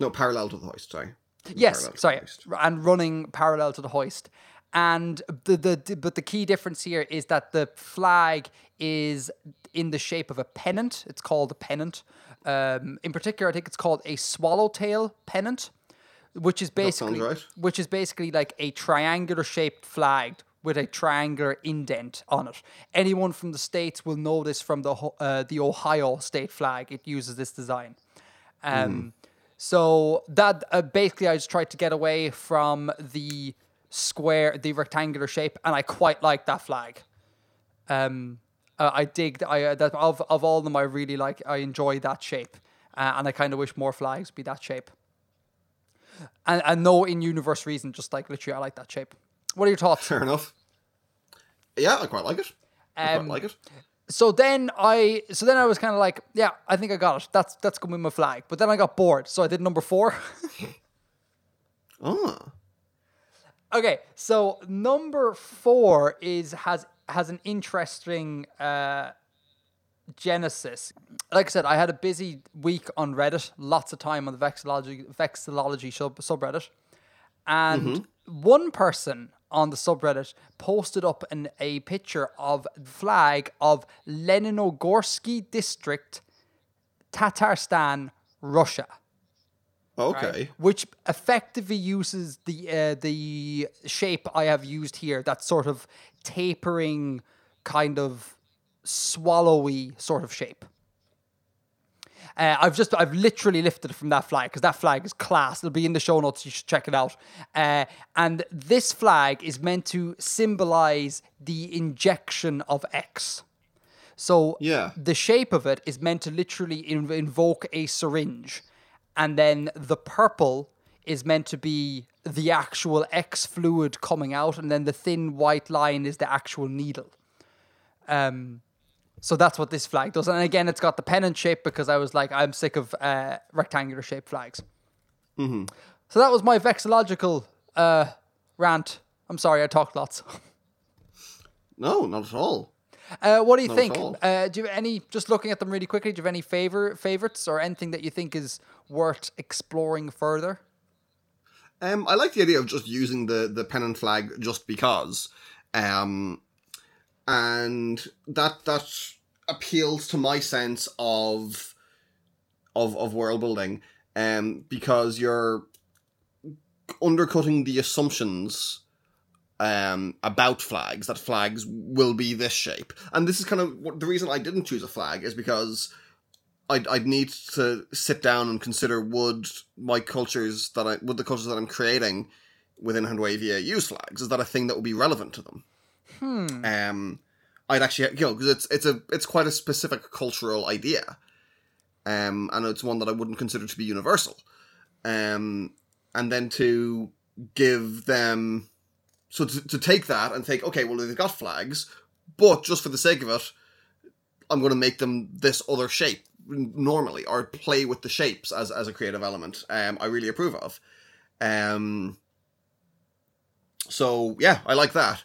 No, parallel to the hoist. Sorry. Yes, sorry, and running parallel to the hoist. And but the key difference here is that the flag is in the shape of a pennant. It's called a pennant. In particular, I think it's called a swallowtail pennant, which is basically like a triangular shaped flag with a triangular indent on it. Anyone from the States will know this from the Ohio state flag. It uses this design. So that basically, I just tried to get away from the square, the rectangular shape, and I quite like that flag. I dig that of all of them. I really like. I enjoy that shape, and I kind of wish more flags be that shape. And no in-universe reason, just like literally, I like that shape. What are your thoughts? Fair enough. Yeah, I quite like it. So then I was kind of like, yeah, I think I got it. That's gonna be my flag. But then I got bored, so I did number four. Okay, so number four has an interesting Genesis. Like I said, I had a busy week on Reddit, lots of time on the Vexillology subreddit. And one person on the subreddit posted up a picture of the flag of Leninogorsky District, Tatarstan, Russia. Okay. Right? Which effectively uses the shape I have used here, that sort of tapering, kind of swallowy sort of shape. I've literally lifted it from that flag because that flag is class. It'll be in the show notes. You should check it out. And this flag is meant to symbolize the injection of X. So the shape of it is meant to literally invoke a syringe. And then the purple is meant to be the actual X fluid coming out. And then the thin white line is the actual needle. So that's what this flag does. And again, it's got the pennant shape because I was like, I'm sick of rectangular shaped flags. Mm-hmm. So that was my vexillological rant. I'm sorry, I talked lots. No, not at all. What do you think? Do you have any, just looking at them really quickly, do you have any favorites or anything that you think is worth exploring further? I like the idea of just using the pennant flag just because. And that appeals to my sense of world building, because you're undercutting the assumptions about flags, that flags will be this shape. And this is kind of the reason I didn't choose a flag, is because I'd need to sit down and consider would the cultures that I'm creating within Handwavia use flags? Is that a thing that would be relevant to them? I'd actually, because it's quite a specific cultural idea, and it's one that I wouldn't consider to be universal, and then to give them, so to take that and think, okay, well, they've got flags, but just for the sake of it, I'm going to make them this other shape normally, or play with the shapes as a creative element. I really approve of. So yeah, I like that.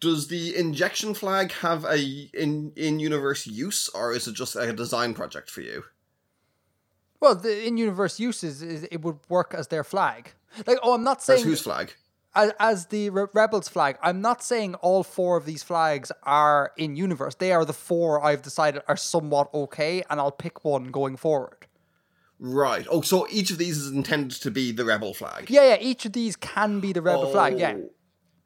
Does the injection flag have a in-universe use, or is it just a design project for you? Well, the in-universe use is it would work as their flag. Like, I'm not saying... As whose flag? As the Rebels flag. I'm not saying all four of these flags are in-universe. They are the four I've decided are somewhat okay, and I'll pick one going forward. Right. Oh, so each of these is intended to be the Rebel flag. Yeah, each of these can be the Rebel flag, yeah.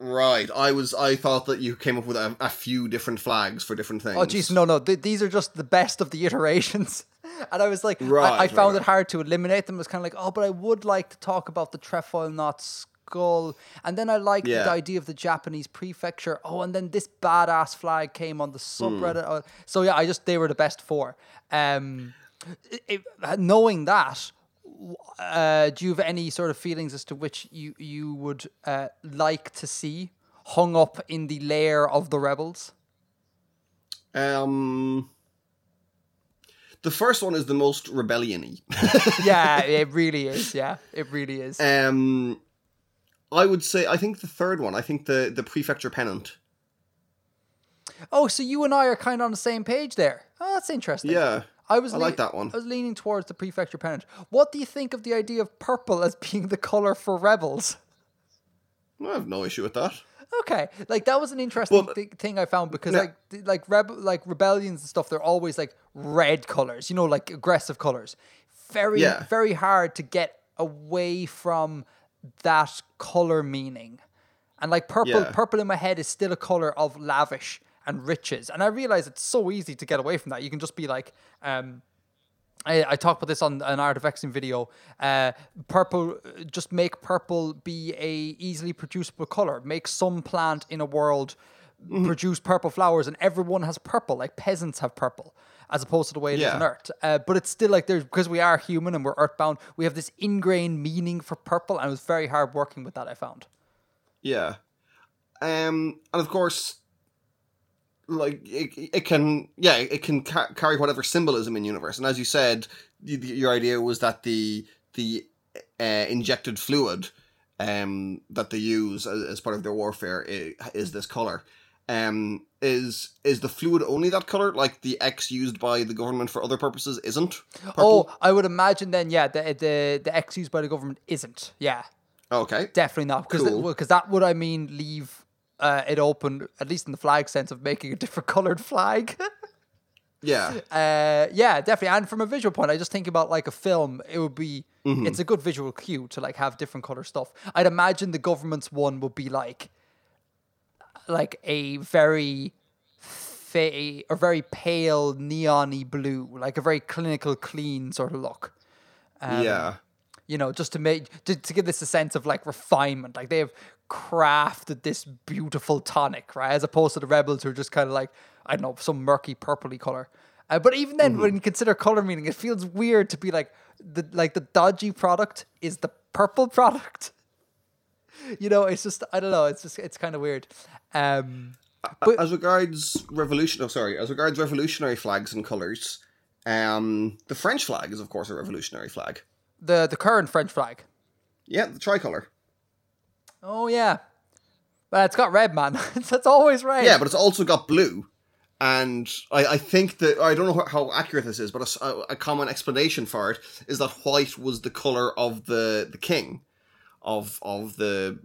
Right, I thought that you came up with a few different flags for different things. Oh, jeez, no. These are just the best of the iterations. And I was like, I found it hard to eliminate them. It was kind of like, but I would like to talk about the trefoil knot skull. And then I liked the idea of the Japanese prefecture. Oh, and then this badass flag came on the subreddit. So yeah, they were the best four. Knowing that... do you have any sort of feelings as to which you would like to see hung up in the lair of the Rebels? The first one is the most rebellion-y. Yeah, it really is. Yeah, it really is. I would say, I think the third one, I think the prefecture pennant. Oh, so you and I are kind of on the same page there. Oh, that's interesting. Yeah. I like that one. I was leaning towards the prefecture pennant. What do you think of the idea of purple as being the color for Rebels? I have no issue with that. Okay, like that was an interesting thing I found, because like rebellions and stuff, they're always like red colors, you know, like aggressive colors. Very hard to get away from that color meaning, and like purple in my head is still a color of lavish and riches. And I realize it's so easy to get away from that. You can just be like, I talked about this on an Artifacts video, purple, just make purple be a easily producible color. Make some plant in a world produce purple flowers, and everyone has purple, like peasants have purple, as opposed to the way it is on Earth. But it's still like, because we are human and we're earthbound, we have this ingrained meaning for purple, and it was very hard working with that, I found. Yeah. And of course... like it can carry whatever symbolism in universe, and as you said, your idea was that the injected fluid that they use as part of their warfare is this color, Is the fluid only that color? Like the X used by the government for other purposes isn't purple? Oh, I would imagine then, yeah, the X used by the government isn't. Yeah. Okay. Definitely not. Because cool. That would, I mean, leave it open, at least in the flag sense, of making a different colored flag. Yeah. Yeah, definitely. And from a visual point, I just think about like a film, it would be, it's a good visual cue to like have different color stuff. I'd imagine the government's one would be like a very very pale neon-y blue, like a very clinical, clean sort of look. Yeah. You know, just to make, to give this a sense of like refinement, like they have crafted this beautiful tonic, right? As opposed to the rebels who are just kind of like, I don't know, some murky purpley color. But even then, when you consider color meaning, it feels weird to be like the dodgy product is the purple product. You know, it's just, I don't know. It's just, it's kind of weird. But as regards revolutionary flags and colours, the French flag is, of course, a revolutionary flag. The current French flag. Yeah, the tricolour. Oh, yeah. But it's got red, man. That's always red. Yeah, but it's also got blue. And I think that, I don't know how accurate this is, but a common explanation for it is that white was the colour of the king. Of the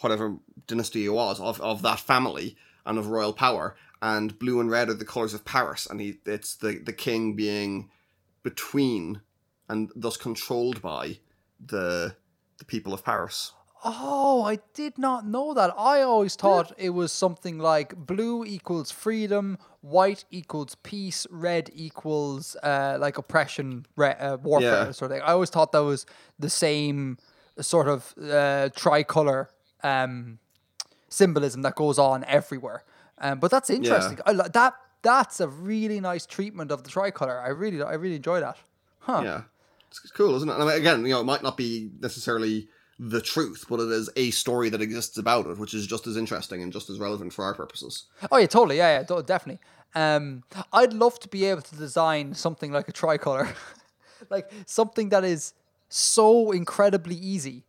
whatever dynasty he was, of that family and of royal power, and blue and red are the colours of Paris, and it's the king being between and thus controlled by the people of Paris. Oh, I did not know that. I always thought it was something like blue equals freedom, white equals peace, red equals like oppression, warfare sort of thing. I always thought that was the same sort of tricolour symbolism that goes on everywhere. But that's interesting. Yeah. That's a really nice treatment of the tricolour. I really enjoy that. Huh. Yeah. It's cool, isn't it? And again, you know, it might not be necessarily the truth, but it is a story that exists about it, which is just as interesting and just as relevant for our purposes. Oh, yeah, totally. Yeah, definitely. I'd love to be able to design something like a tricolour. Like something that is so incredibly easy,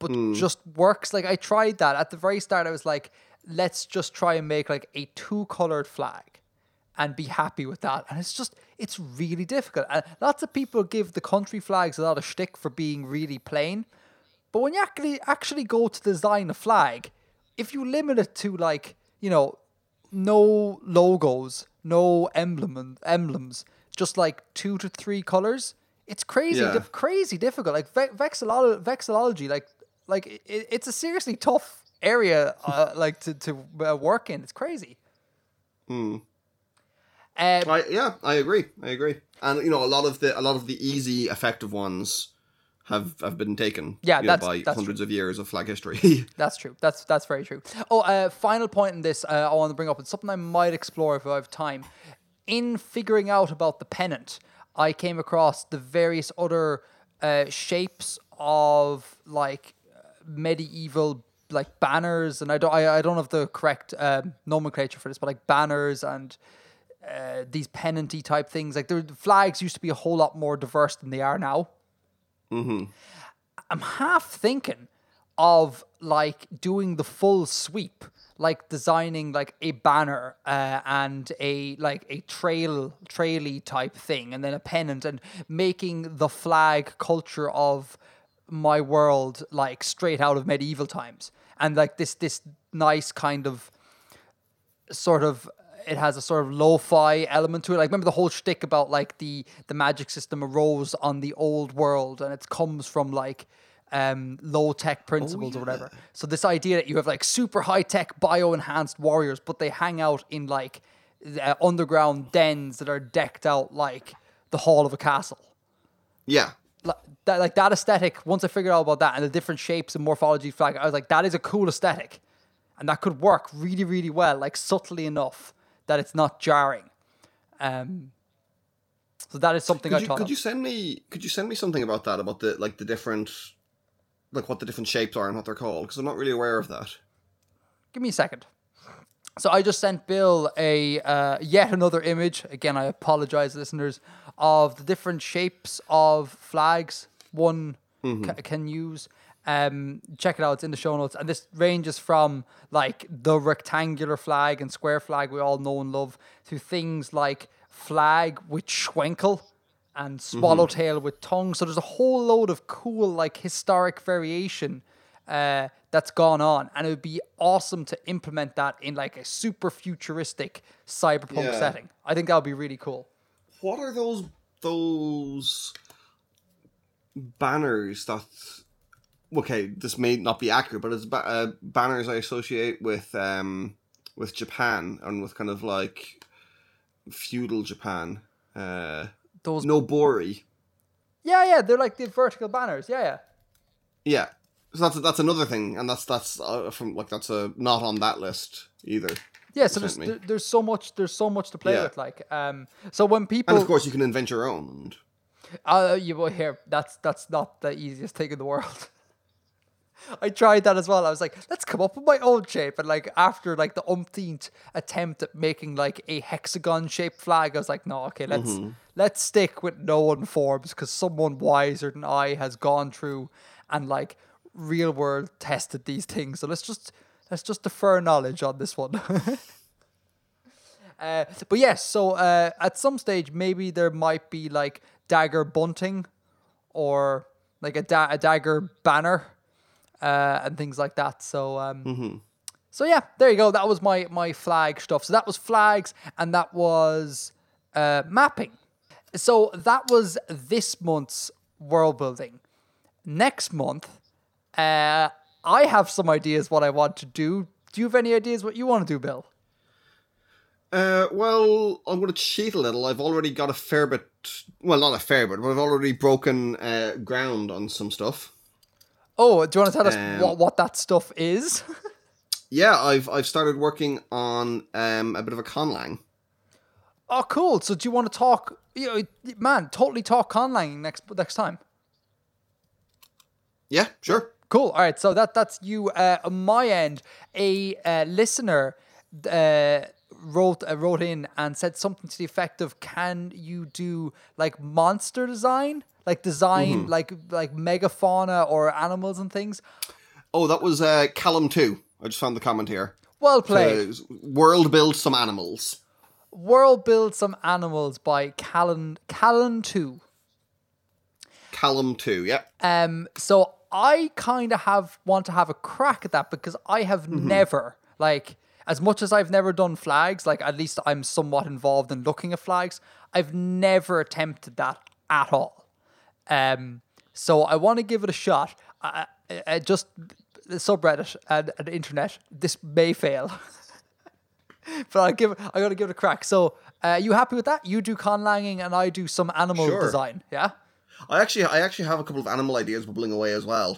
but just works. Like, I tried that at the very start. I was like, let's just try and make like a two-colored flag and be happy with that. And it's really difficult. And lots of people give the country flags a lot of shtick for being really plain. But when you actually go to design a flag, if you limit it to like, you know, no logos, no emblems, just like 2 to 3 colors, it's crazy, crazy difficult. Like vexillology, like it's a seriously tough area, like to work in. It's crazy. I agree. And you know, a lot of the easy, effective ones have been taken. Yeah, that's hundreds of years of flag history. That's true. That's very true. Oh, final point in this I want to bring up. It's something I might explore if I have time. In figuring out about the pennant, I came across the various other shapes of like medieval like banners, and I don't have the correct nomenclature for this, but like banners and these pennant-y type things. Like the flags used to be a whole lot more diverse than they are now. I'm half thinking of like doing the full sweep, like designing like a banner and a like a traily type thing, and then a pennant, and making the flag culture of my world like straight out of medieval times, and like this nice kind of sort of, it has a sort of lo-fi element to it. Like, remember the whole shtick about like the magic system arose on the old world, and it comes from like low-tech principles or whatever. So this idea that you have like super high-tech bio-enhanced warriors, but they hang out in like underground dens that are decked out like the hall of a castle. Yeah. Like that aesthetic, once I figured out about that and the different shapes and morphology flag, I was like, that is a cool aesthetic. And that could work really, really well, like subtly enough that it's not jarring. So that is something I thought of. Could you send me something about that, about the like the different, like what the different shapes are and what they're called? Because I'm not really aware of that. Give me a second. So I just sent Bill a yet another image. Again, I apologize, listeners, of the different shapes of flags one can use. Check it out. It's in the show notes. And this ranges from like the rectangular flag and square flag we all know and love to things like flag with schwenkel and swallowtail with tongue. So there's a whole load of cool, like, historic variation that's gone on. And it would be awesome to implement that in like a super futuristic cyberpunk setting. I think that would be really cool. What are those banners that... Okay, this may not be accurate, but it's banners I associate with Japan and with kind of like feudal Japan. Those Nobori. Yeah, yeah, they're like the vertical banners. Yeah, yeah. Yeah, so that's another thing, and that's from like not on that list either. Yeah, so there's so much to play with. Like, so when people, and of course you can invent your own. You will hear that's not the easiest thing in the world. I tried that as well. I was like, let's come up with my own shape. And like after like the umpteenth attempt at making like a hexagon shaped flag, I was like, no, okay, let's stick with known forms, because someone wiser than I has gone through and like real world tested these things. So let's just defer knowledge on this one. But yes, so at some stage maybe there might be like dagger bunting or like a dagger banner. And things like that. So, so yeah, there you go. That was my flag stuff. So that was flags, and that was mapping. So that was this month's world building. Next month, I have some ideas what I want to do. Do you have any ideas what you want to do, Bill? Well, I'm going to cheat a little. I've already got a fair bit. Well, not a fair bit, but I've already broken ground on some stuff. Oh, do you want to tell us what that stuff is? Yeah, I've started working on a bit of a conlang. Oh, cool! So, do you want to talk? You know, man, totally talk conlang next time. Yeah, sure. Cool. All right. So that's you. On my end, a listener wrote in and said something to the effect of, "Can you do like monster design?" Like design, like megafauna or animals and things. Oh, that was Callum 2. I just found the comment here. Well played. So, world build some animals. World build some animals by Callum 2. Callum 2, yeah. So I kind of want to have a crack at that, because I have never, like, as much as I've never done flags, like at least I'm somewhat involved in looking at flags. I've never attempted that at all. So I want to give it a shot. Just the subreddit and the internet. This may fail, but I got to give it a crack. So, you happy with that? You do conlanging, and I do some animal design. Yeah. I actually have a couple of animal ideas bubbling away as well.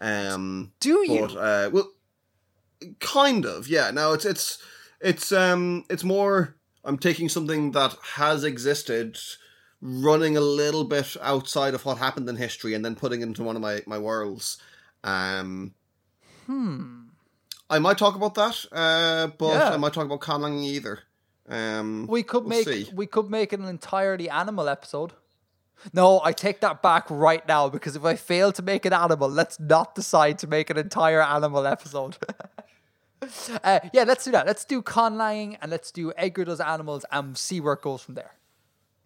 Do you? But, well, kind of. Yeah. No, it's more. I'm taking something that has existed, running a little bit outside of what happened in history, and then putting it into one of my worlds. I might talk about that, but I might talk about conlanging either. We could make an entirely animal episode. No, I take that back right now, because if I fail to make an animal, let's not decide to make an entire animal episode. Yeah, let's do that. Let's do conlanging, and let's do Edgar Does Animals, and see where it goes from there.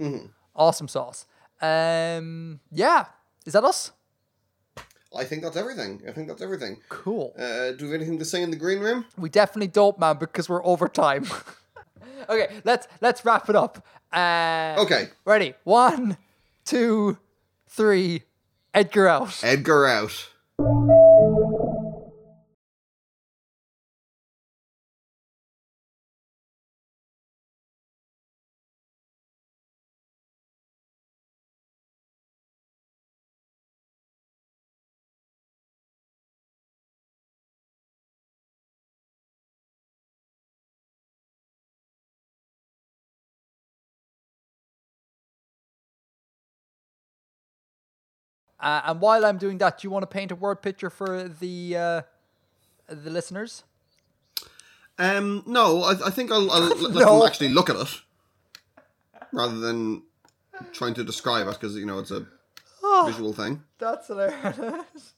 Mm-hmm. Awesome sauce. Yeah. Is that us? I think that's everything. Cool. Do we have anything to say in the green room? We definitely don't, man, because we're over time. Okay, let's wrap it up. Okay. Ready? 1, 2, 3. Edgar out. Edgar out. And while I'm doing that, do you want to paint a word picture for the listeners? No, I think I'll let them actually look at it rather than trying to describe it, because, you know, it's a visual thing. That's hilarious.